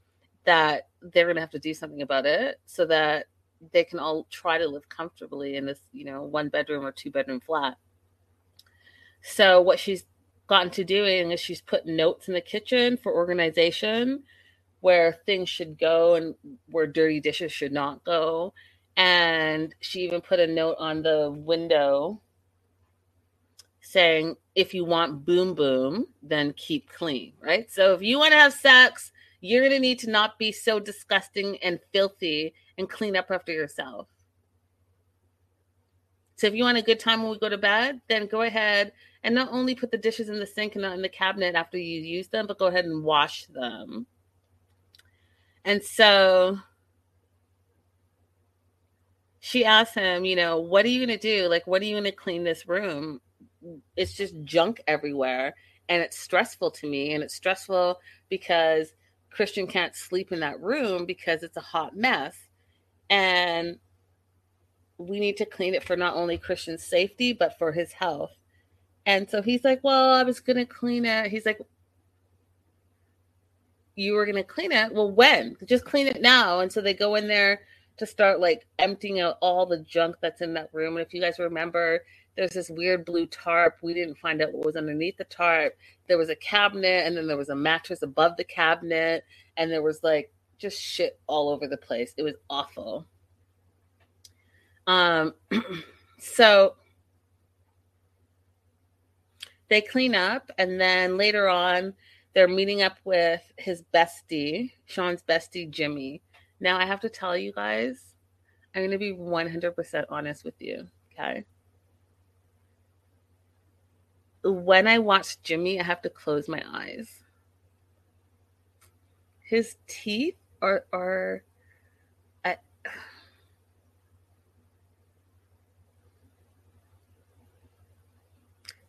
that they're going to have to do something about it so that they can all try to live comfortably in this, you know, 1-bedroom or 2-bedroom flat. So what she's gotten to doing is she's put notes in the kitchen for organization, where things should go and where dirty dishes should not go. And she even put a note on the window saying, if you want boom boom, then keep clean, right? So if you want to have sex, you're going to need to not be so disgusting and filthy and clean up after yourself. So if you want a good time when we go to bed, then go ahead and not only put the dishes in the sink and not in the cabinet after you use them, but go ahead and wash them. And so she asked him, you know, what are you going to do? Like, what are you going to clean this room? It's just junk everywhere. And it's stressful to me. And it's stressful because Christian can't sleep in that room because it's a hot mess. And we need to clean it for not only Christian's safety, but for his health. And so he's like, well, I was going to clean it. He's like, you were going to clean it? Well, when? Just clean it now. And so they go in there to start, like, emptying out all the junk that's in that room. And if you guys remember, there's this weird blue tarp. We didn't find out what was underneath the tarp. There was a cabinet, and then there was a mattress above the cabinet, and there was, like, just shit all over the place. It was awful. So they clean up, and then later on, they're meeting up with his bestie, Sean's bestie, Jimmy. Now, I have to tell you guys, I'm going to be 100% honest with you, okay? When I watch Jimmy, I have to close my eyes. His teeth are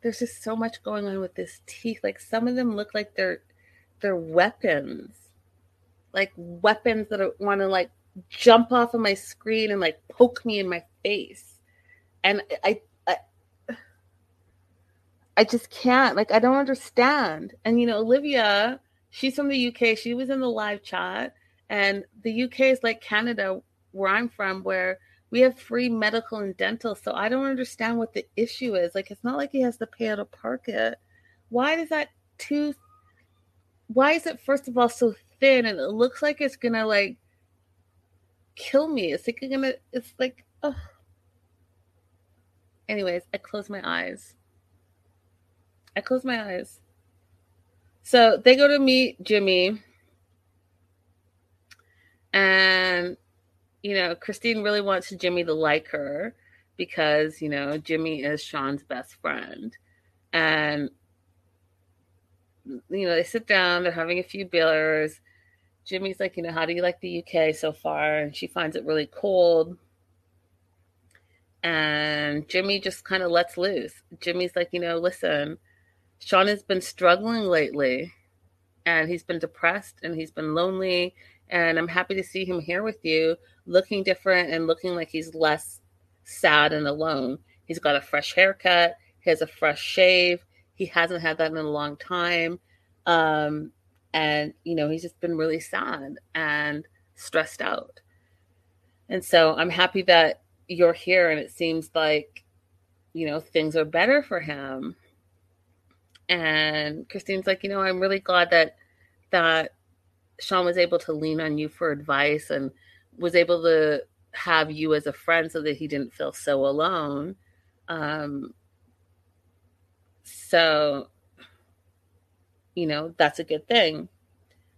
there's just so much going on with his teeth. Like, some of them look like they're weapons. Like, weapons that want to, like, jump off of my screen and, like, poke me in my face. And I just can't. Like, I don't understand. And, you know, Olivia, she's from the UK. She was in the live chat. And the UK is like Canada, where I'm from, where we have free medical and dental, so I don't understand what the issue is. Like, it's not like he has to pay out of pocket. Why does that tooth, why is it, first of all, so thin, and it looks like it's going to, like, kill me? It's like going to, it's like, oh. Anyways, I close my eyes. So they go to meet Jimmy, and you know, Christine really wants Jimmy to like her because, you know, Jimmy is Sean's best friend. And, you know, they sit down, they're having a few beers. Jimmy's like, you know, how do you like the UK so far? And she finds it really cold. And Jimmy just kind of lets loose. Jimmy's like, you know, listen, Sean has been struggling lately. And he's been depressed and he's been lonely. And I'm happy to see him here with you, looking different and looking like he's less sad and alone. He's got a fresh haircut. He has a fresh shave. He hasn't had that in a long time. And, you know, he's just been really sad and stressed out. And so I'm happy that you're here. And it seems like, you know, things are better for him. And Christine's like, you know, I'm really glad that Sean was able to lean on you for advice and was able to have you as a friend so that he didn't feel so alone. So, you know, that's a good thing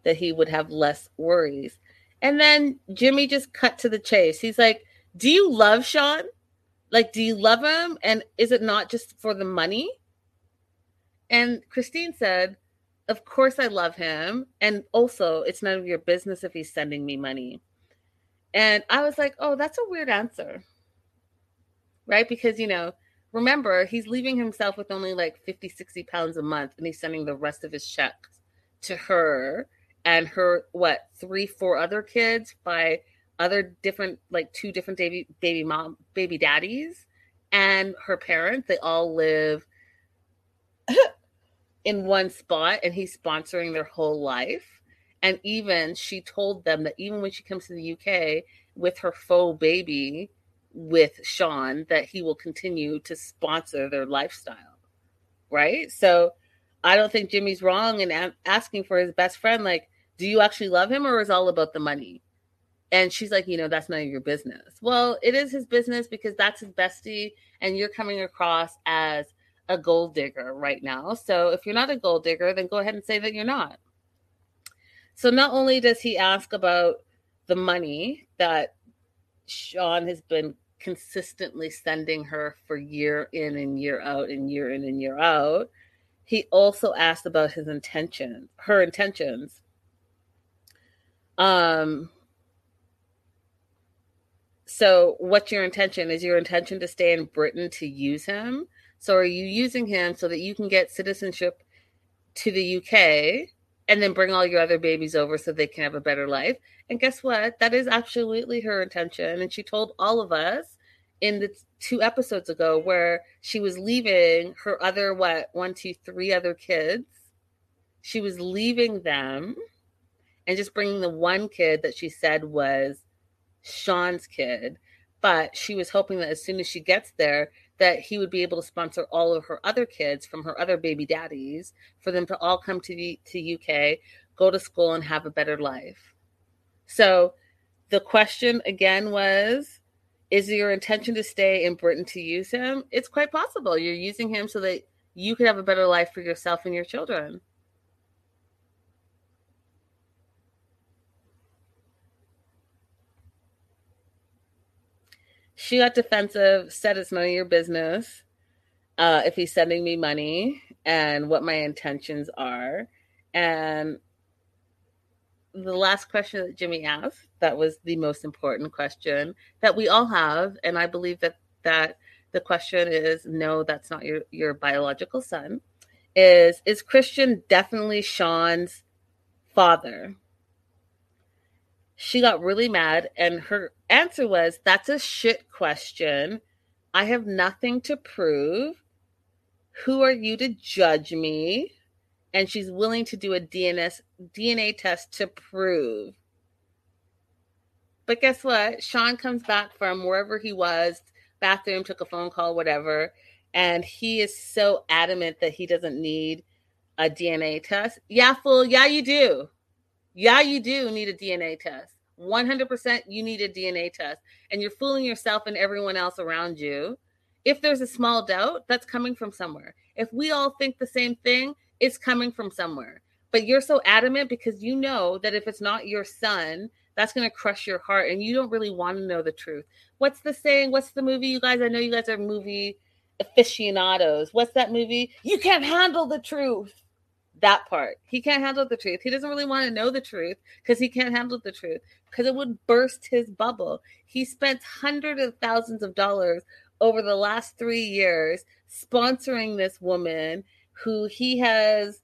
that he would have less worries. And then Jimmy just cut to the chase. He's like, do you love Sean? Like, do you love him? And is it not just for the money? And Christine said, of course I love him. And also, it's none of your business if he's sending me money. And I was like, oh, that's a weird answer. Right? Because, you know, remember, he's leaving himself with only like 50, 60 pounds a month. And he's sending the rest of his checks to her and her, what, 3, 4 other kids by other different, like 2 different baby daddies and her parents. They all live in one spot and he's sponsoring their whole life. And even she told them that even when she comes to the UK with her faux baby with Sean, that he will continue to sponsor their lifestyle. Right? So I don't think Jimmy's wrong in asking for his best friend, like, do you actually love him or is it all about the money? And she's like, you know, that's none of your business. Well, it is his business because that's his bestie and you're coming across as a gold digger right now. So if you're not a gold digger, then go ahead and say that you're not. So not only does he ask about the money that Sean has been consistently sending her for year in and year out and year in and year out, he also asked about his intentions, her intentions. So what's your intention? Is your intention to stay in Britain to use him? So are you using him so that you can get citizenship to the UK and then bring all your other babies over so they can have a better life? And guess what? That is absolutely her intention. And she told all of us in the 2 episodes ago where she was leaving her other, 1, 2, 3 other kids. She was leaving them and just bringing the one kid that she said was Sean's kid. But she was hoping that as soon as she gets there, that he would be able to sponsor all of her other kids from her other baby daddies for them to all come to the UK, go to school, and have a better life. So the question again was, is your intention to stay in Britain to use him? It's quite possible. You're using him so that you could have a better life for yourself and your children. She got defensive, said it's none of your business if he's sending me money and what my intentions are. And the last question that Jimmy asked, that was the most important question that we all have. And I believe that the question is, no, that's not your biological son, is Christian definitely Sean's father? She got really mad, and her answer was, that's a shit question. I have nothing to prove. Who are you to judge me? And she's willing to do a DNA test to prove. But guess what? Sean comes back from wherever he was, bathroom, took a phone call, whatever, and he is so adamant that he doesn't need a DNA test. Yeah, fool, yeah, you do. Yeah, you do need a DNA test. 100% you need a DNA test. And you're fooling yourself and everyone else around you. If there's a small doubt, that's coming from somewhere. If we all think the same thing, it's coming from somewhere. But you're so adamant because you know that if it's not your son, that's going to crush your heart. And you don't really want to know the truth. What's the saying? What's the movie, you guys? I know you guys are movie aficionados. What's that movie? You can't handle the truth. That part. He can't handle the truth. He doesn't really want to know the truth because he can't handle the truth because it would burst his bubble. He spent hundreds of thousands of dollars over the last 3 years sponsoring this woman who he has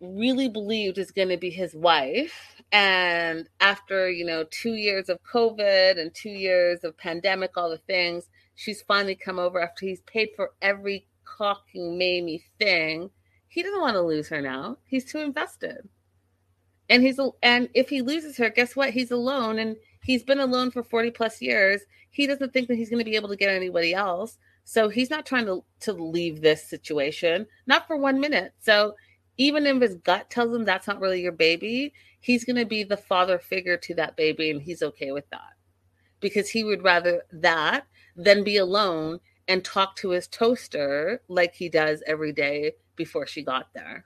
really believed is going to be his wife. And after, 2 years of COVID and 2 years of pandemic, all the things, she's finally come over after he's paid for every cocking mamey thing. He doesn't want to lose her now. He's too invested. And if he loses her, guess what? He's alone, and he's been alone for 40 plus years. He doesn't think that he's going to be able to get anybody else. So he's not trying to leave this situation, not for 1 minute. So even if his gut tells him that's not really your baby, he's going to be the father figure to that baby, and he's okay with that because he would rather that than be alone and talk to his toaster like he does every day before she got there.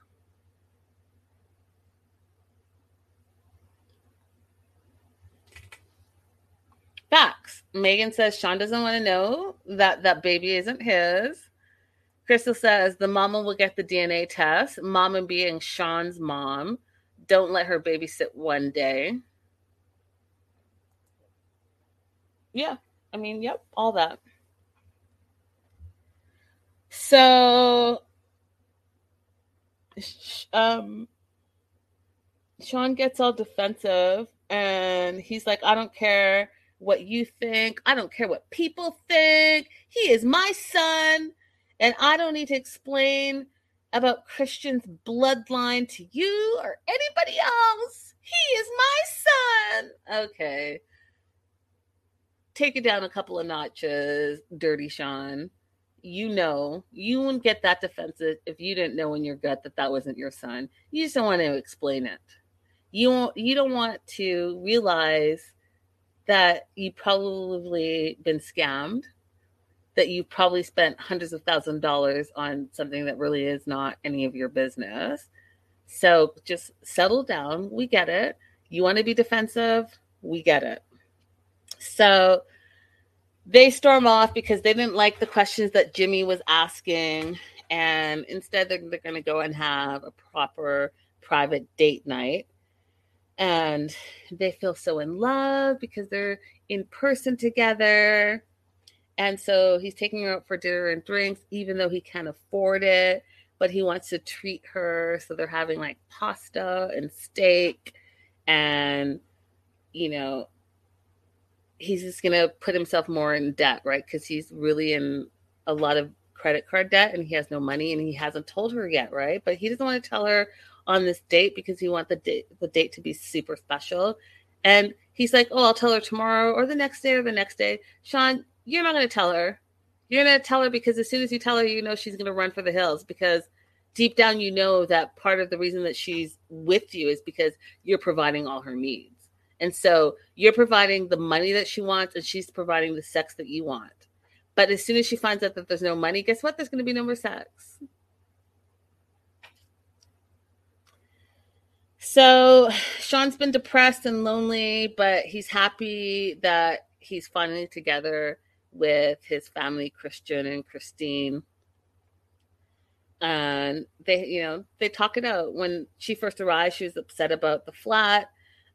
Facts. Megan says Sean doesn't want to know that that baby isn't his. Crystal says the mama will get the DNA test. Mama being Sean's mom. Don't let her babysit one day. Yeah. I mean, yep. All that. So, Sean gets all defensive and he's like, I don't care what you think. I don't care what people think. He is my son. And I don't need to explain about Christian's bloodline to you or anybody else. He is my son. Okay. Take it down a couple of notches, Dirty Sean. You know, you wouldn't get that defensive if you didn't know in your gut that that wasn't your son. You just don't want to explain it. You don't want to realize that you've probably been scammed, that you probably spent hundreds of thousands of dollars on something that really is not any of your business. So just settle down. We get it. You want to be defensive? We get it. So they storm off because they didn't like the questions that Jimmy was asking. And instead, they're going to go and have a proper private date night. And they feel so in love because they're in person together. And so he's taking her out for dinner and drinks, even though he can't afford it, but he wants to treat her. So they're having like pasta and steak and, you know, he's just going to put himself more in debt, right? Because he's really in a lot of credit card debt and he has no money and he hasn't told her yet, right? But he doesn't want to tell her on this date because he wants the date to be super special. And he's like, oh, I'll tell her tomorrow or the next day or the next day. Sean, you're not going to tell her. You're going to tell her because as soon as you tell her, you know she's going to run for the hills because deep down you know that part of the reason that she's with you is because you're providing all her needs. And so you're providing the money that she wants and she's providing the sex that you want. But as soon as she finds out that there's no money, guess what? There's going to be no more sex. So Sean's been depressed and lonely, but he's happy that he's finally together with his family, Christian and Christine. And they talk it out. When she first arrived, she was upset about the flat.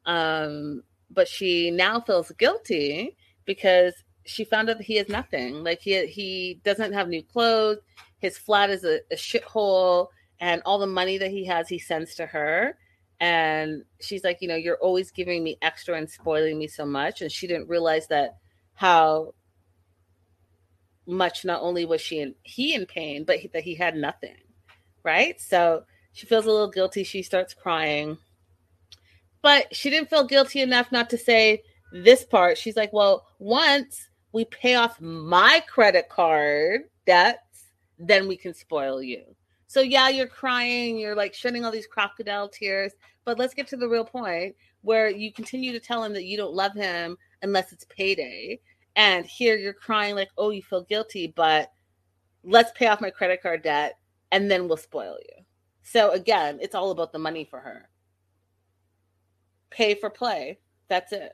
But she now feels guilty because she found out that he has nothing. Like he doesn't have new clothes. His flat is a shithole and all the money that he has, he sends to her. And she's like, you're always giving me extra and spoiling me so much. And she didn't realize that how much not only was he in pain, but that he had nothing, right? So she feels a little guilty. She starts crying. But she didn't feel guilty enough not to say this part. She's like, well, once we pay off my credit card debts, then we can spoil you. So yeah, you're crying, you're like shedding all these crocodile tears, but let's get to the real point where you continue to tell him that you don't love him unless it's payday. And here you're crying like, oh, you feel guilty, but let's pay off my credit card debt and then we'll spoil you. So again, it's all about the money for her. Pay for play. That's it.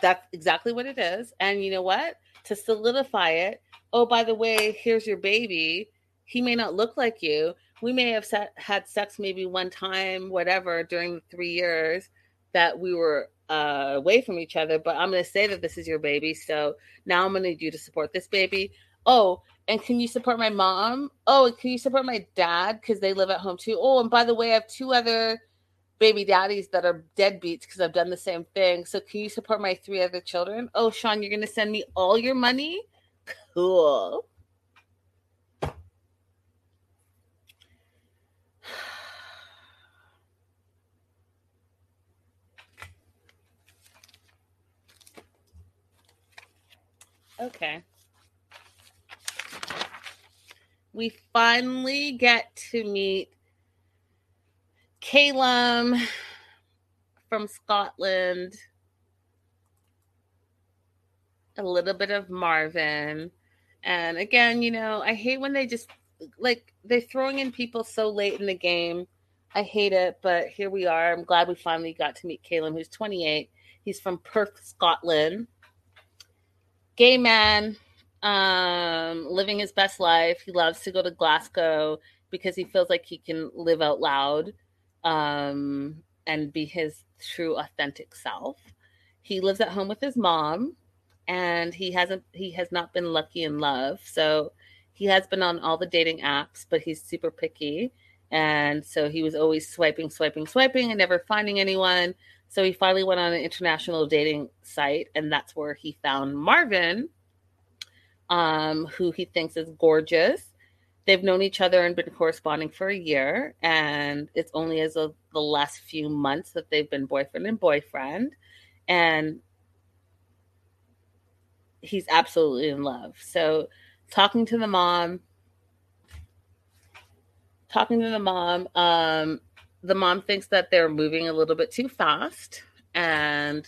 That's exactly what it is. And you know what? To solidify it, oh, by the way, here's your baby. He may not look like you. We may have had sex maybe one time, whatever, during the 3 years that we were away from each other. But I'm going to say that this is your baby. So now I'm going to need you to support this baby. Oh, and can you support my mom? Oh, and can you support my dad? Because they live at home too. Oh, and by the way, I have 2 other baby daddies that are deadbeats because I've done the same thing. So can you support my 3 other children? Oh, Sean, you're going to send me all your money? Cool. Okay. We finally get to meet Caleb from Scotland. A little bit of Marvin. And again, I hate when they just, they're throwing in people so late in the game. I hate it, but here we are. I'm glad we finally got to meet Caleb, who's 28. He's from Perth, Scotland. gay man, living his best life. He loves to go to Glasgow because he feels like he can live out loud and be his true, authentic self. He lives at home with his mom, and he has not been lucky in love. So he has been on all the dating apps, but he's super picky. And so he was always swiping and never finding anyone. So he finally went on an international dating site, and that's where he found Marvin, who he thinks is gorgeous. They've known each other and been corresponding for a year, and it's only as of the last few months that they've been boyfriend and boyfriend. And he's absolutely in love. So talking to the mom, the mom thinks that they're moving a little bit too fast. And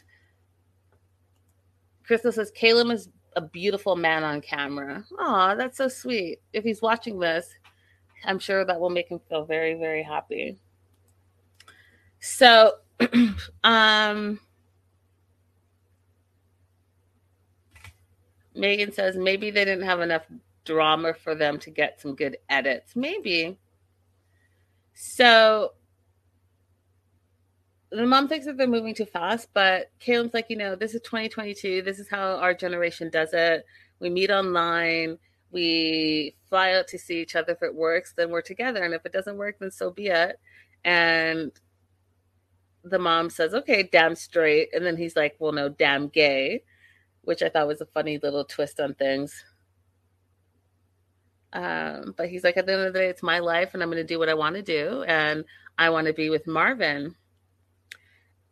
Cristela says, Caleb is a beautiful man on camera. Aw, that's so sweet. If he's watching this, I'm sure that will make him feel very, very happy. So, Megan says, maybe they didn't have enough drama for them to get some good edits. Maybe. So the mom thinks that they're moving too fast, but Caleb's like, this is 2022. This is how our generation does it. We meet online. We fly out to see each other. If it works, then we're together. And if it doesn't work, then so be it. And the mom says, okay, damn straight. And then he's like, well, no, damn gay, which I thought was a funny little twist on things. But he's like, at the end of the day, it's my life, and I'm going to do what I want to do, and I want to be with Marvin.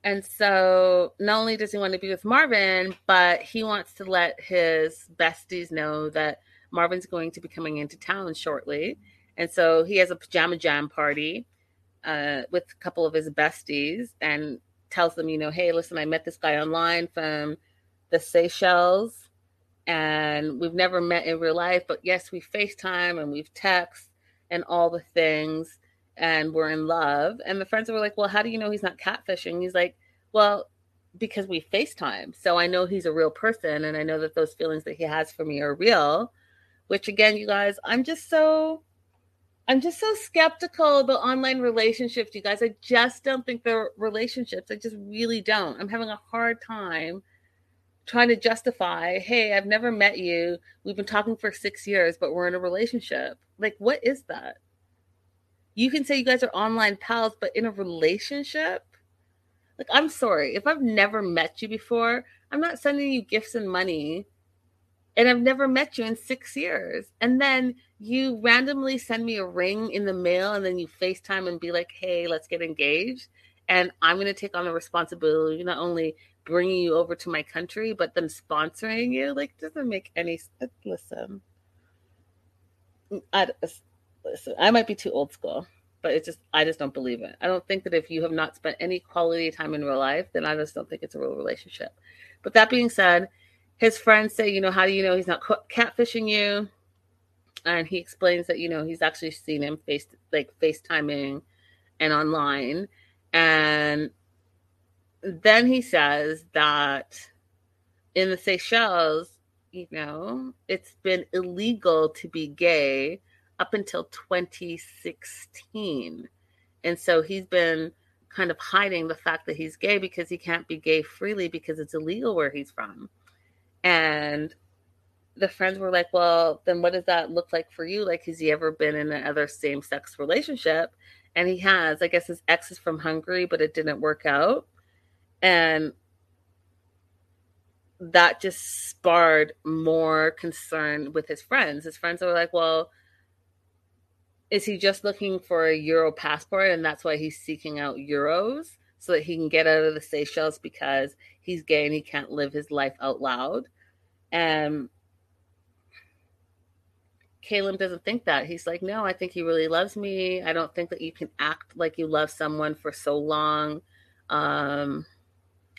And so not only does he want to be with Marvin, but he wants to let his besties know that Marvin's going to be coming into town shortly. And so he has a pajama jam party with a couple of his besties and tells them, hey, listen, I met this guy online from the Seychelles, and we've never met in real life, but yes, we FaceTime and we've text and all the things, and we're in love. And the friends were like, well, how do you know he's not catfishing? He's like, well, because we FaceTime. So I know he's a real person, and I know that those feelings that he has for me are real, which again, you guys, I'm just so skeptical about online relationships, you guys. I just don't think they're relationships. I just really don't. I'm having a hard time trying to justify, hey, I've never met you. We've been talking for 6 years, but we're in a relationship. Like, what is that? You can say you guys are online pals, but in a relationship? Like, I'm sorry. If I've never met you before, I'm not sending you gifts and money, and I've never met you in 6 years. And then you randomly send me a ring in the mail, and then you FaceTime and be like, hey, let's get engaged. And I'm going to take on the responsibility, not only bringing you over to my country, but them sponsoring you. Like, doesn't make any sense. Listen, I might be too old school, but I just don't believe it. I don't think that if you have not spent any quality time in real life, then I just don't think it's a real relationship. But that being said, his friends say, how do you know he's not catfishing you? And he explains that, he's actually seen him FaceTiming and online. And then he says that in the Seychelles, it's been illegal to be gay up until 2016. And so he's been kind of hiding the fact that he's gay because he can't be gay freely because it's illegal where he's from. And the friends were like, well, then what does that look like for you? Like, has he ever been in another same-sex relationship? And he has. I guess his ex is from Hungary, but it didn't work out. And that just sparred more concern with his friends. His friends were like, well, is he just looking for a Euro passport? And that's why he's seeking out Euros so that he can get out of the Seychelles because he's gay and he can't live his life out loud. And Caleb doesn't think that. He's like, no, I think he really loves me. I don't think that you can act like you love someone for so long.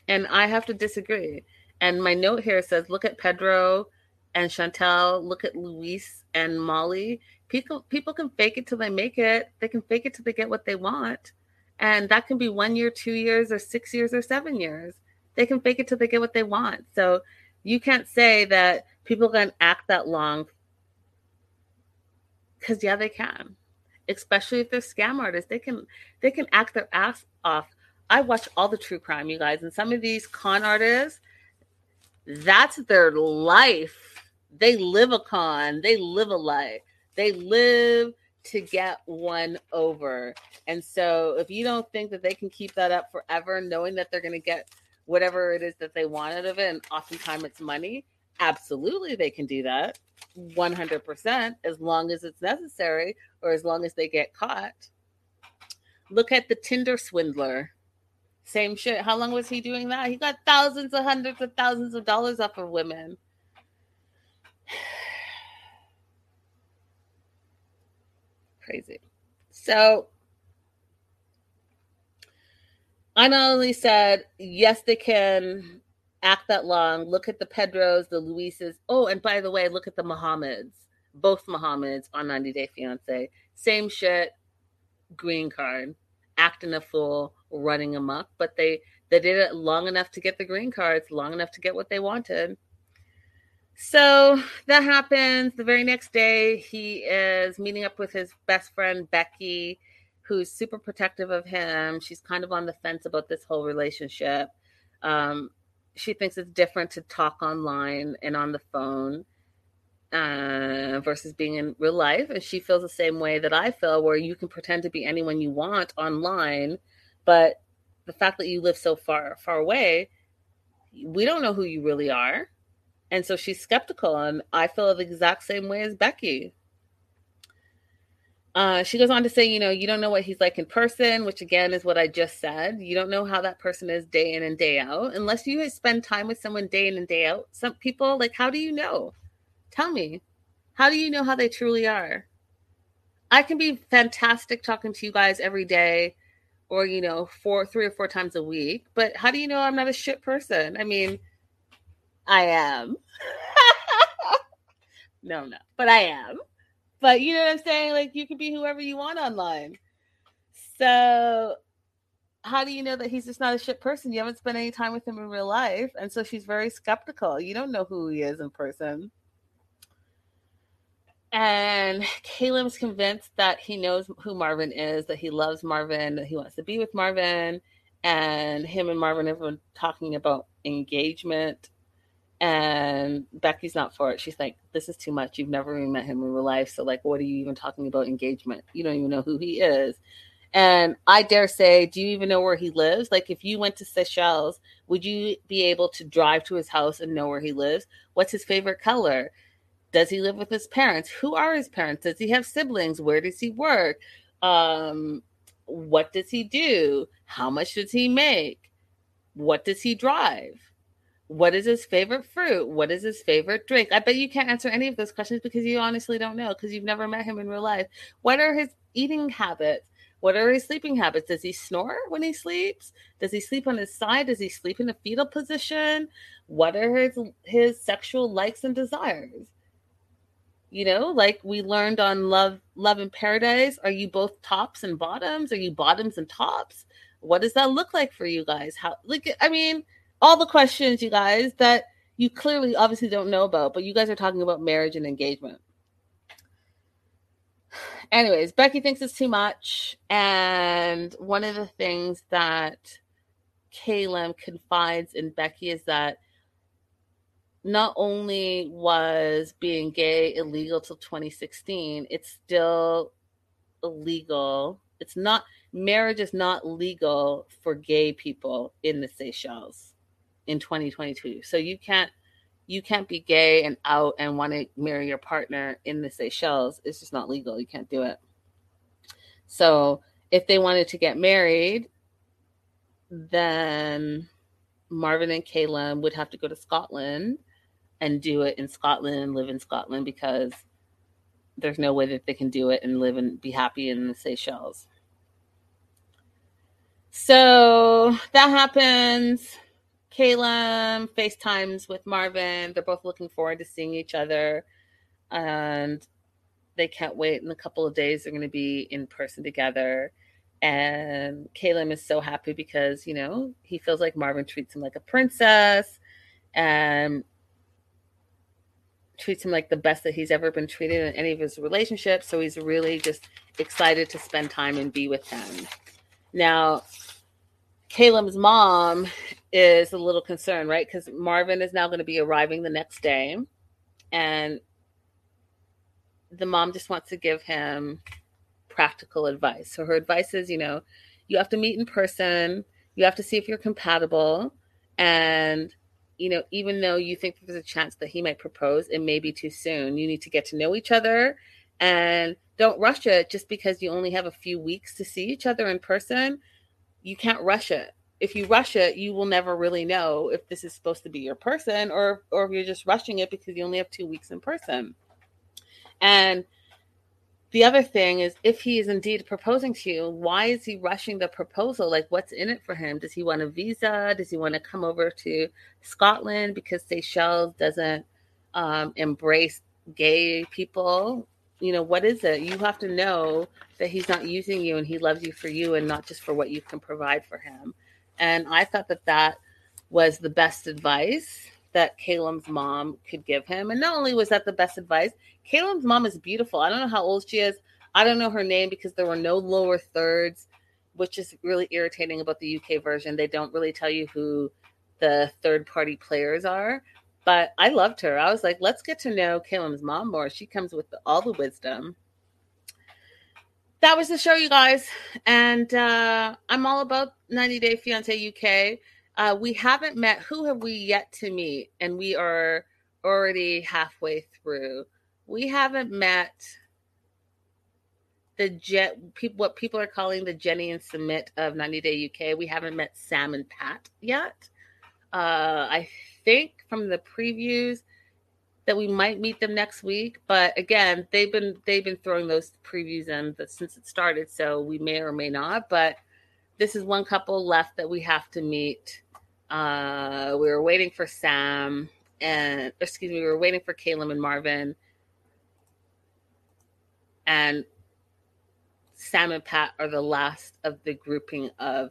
And I have to disagree. And my note here says, look at Pedro and Chantel. Look at Luis and Molly. People can fake it till they make it. They can fake it till they get what they want. And that can be 1 year, 2 years, or 6 years, or 7 years. They can fake it till they get what they want. So You can't say that people can act that long, because yeah, they can. Especially if they're scam artists, they can act their ass off. I watch all the true crime, you guys, and some of these con artists, that's their life. They live a con. They live a life. They live to get one over. And so if you don't think that they can keep that up forever, knowing that they're going to get whatever it is that they want out of it, and oftentimes it's money, absolutely they can do that 100% as long as it's necessary or as long as they get caught. Look at the Tinder swindler. Same shit. How long was he doing that? He got thousands and hundreds of thousands of dollars off of women. Crazy. So I not only said, yes, they can act that long. Look at the Pedros, the Luises. Oh, and by the way, look at the Mohammeds. Both Mohammeds on 90 Day Fiancé. Same shit. Green card. Acting a fool. Running amok. But they did it long enough to get the green cards. Long enough to get what they wanted. So that happens. The very next day, he is meeting up with his best friend, Becky, who's super protective of him. She's kind of on the fence about this whole relationship. She thinks it's different to talk online and on the phone versus being in real life. And she feels the same way that I feel, where you can pretend to be anyone you want online, but the fact that you live so far, far away, we don't know who you really are. And so she's skeptical, and I feel the exact same way as Becky. She goes on to say, you don't know what he's like in person, which again is what I just said. You don't know how that person is day in and day out. Unless you spend time with someone day in and day out, some people, like, how do you know? Tell me, how do you know how they truly are? I can be fantastic talking to you guys every day or, three or four times a week. But how do you know I'm not a shit person? I mean, I am. No, but I am. But you know what I'm saying? Like, you can be whoever you want online. So how do you know that he's just not a shit person? You haven't spent any time with him in real life. And so she's very skeptical. You don't know who he is in person. And Caleb's convinced that he knows who Marvin is, that he loves Marvin, that he wants to be with Marvin. And him and Marvin have been talking about engagement. And Becky's not for it. She's like, this is too much. You've never even met him in real life. So, like, what are you even talking about engagement? You don't even know who he is. And I dare say, do you even know where he lives? Like, if you went to Seychelles, would you be able to drive to his house and know where he lives? What's his favorite color? Does he live with his parents? Who are his parents? Does he have siblings? Where does he work? What does he do? How much does he make? What does he drive? What is his favorite fruit? What is his favorite drink? I bet you can't answer any of those questions because you honestly don't know, because you've never met him in real life. What are his eating habits? What are his sleeping habits? Does he snore when he sleeps? Does he sleep on his side? Does he sleep in a fetal position? What are his sexual likes and desires? Like we learned on Love in Paradise, are you both tops and bottoms? Are you bottoms and tops? What does that look like for you guys? All the questions, you guys, that you clearly obviously don't know about, but you guys are talking about marriage and engagement. Anyways, Becky thinks it's too much. And one of the things that Caleb confides in Becky is that not only was being gay illegal till 2016, it's still illegal. Marriage is not legal for gay people in the Seychelles in 2022. So you can't be gay and out and want to marry your partner in the Seychelles. It's just not legal. You can't do it. So if they wanted to get married, then Marvin and Caleb would have to go to Scotland and do it in Scotland and live in Scotland, because there's no way that they can do it and live and be happy in the Seychelles. So that happens. Caleb FaceTimes with Marvin. They're both looking forward to seeing each other, and they can't wait. In a couple of days, they're going to be in person together. And Caleb is so happy because, he feels like Marvin treats him like a princess. And treats him like the best that he's ever been treated in any of his relationships. So he's really just excited to spend time and be with him. Now, Caleb's mom is a little concerned, right? Because Marvin is now going to be arriving the next day. And the mom just wants to give him practical advice. So her advice is, you know, you have to meet in person. You have to see if you're compatible. And, you know, even though you think there's a chance that he might propose, it may be too soon. You need to get to know each other and don't rush it just because you only have a few weeks to see each other in person. You can't rush it. If you rush it, you will never really know if this is supposed to be your person or if you're just rushing it because you only have 2 weeks in person. And the other thing is, if he is indeed proposing to you, why is he rushing the proposal? Like, what's in it for him? Does he want a visa? Does he want to come over to Scotland because Seychelles doesn't embrace gay people? You know, what is it? You have to know that he's not using you and he loves you for you and not just for what you can provide for him. And I thought that that was the best advice that Caleb's mom could give him. And not only was that the best advice, Caleb's mom is beautiful. I don't know how old she is. I don't know her name because there were no lower thirds, which is really irritating about the UK version. They don't really tell you who the third party players are. But I loved her. I was like, let's get to know Caleb's mom more. She comes with all the wisdom. That was the show, you guys. And I'm all about 90 Day Fiancé UK. We haven't met. Who have we yet to meet? And we are already halfway through. We haven't met what people are calling the Jenny and Submit of 90 Day UK. We haven't met Sam and Pat yet. I think from the previews that we might meet them next week. But again, they've been throwing those previews in since it started. So we may or may not. But this is one couple left that we have to meet. We were waiting for Caleb and Marvin. And Sam and Pat are the last of the grouping of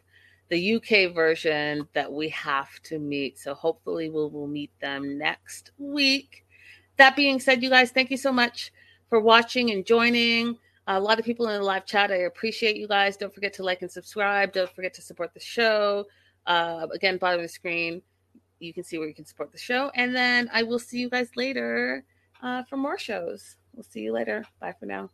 the UK version that we have to meet. So hopefully we'll meet them next week. That being said, you guys, thank you so much for watching and joining. A lot of people in the live chat. I appreciate you guys. Don't forget to like and subscribe. Don't forget to support the show. Again, bottom of the screen, you can see where you can support the show. And then I will see you guys later for more shows. We'll see you later. Bye for now.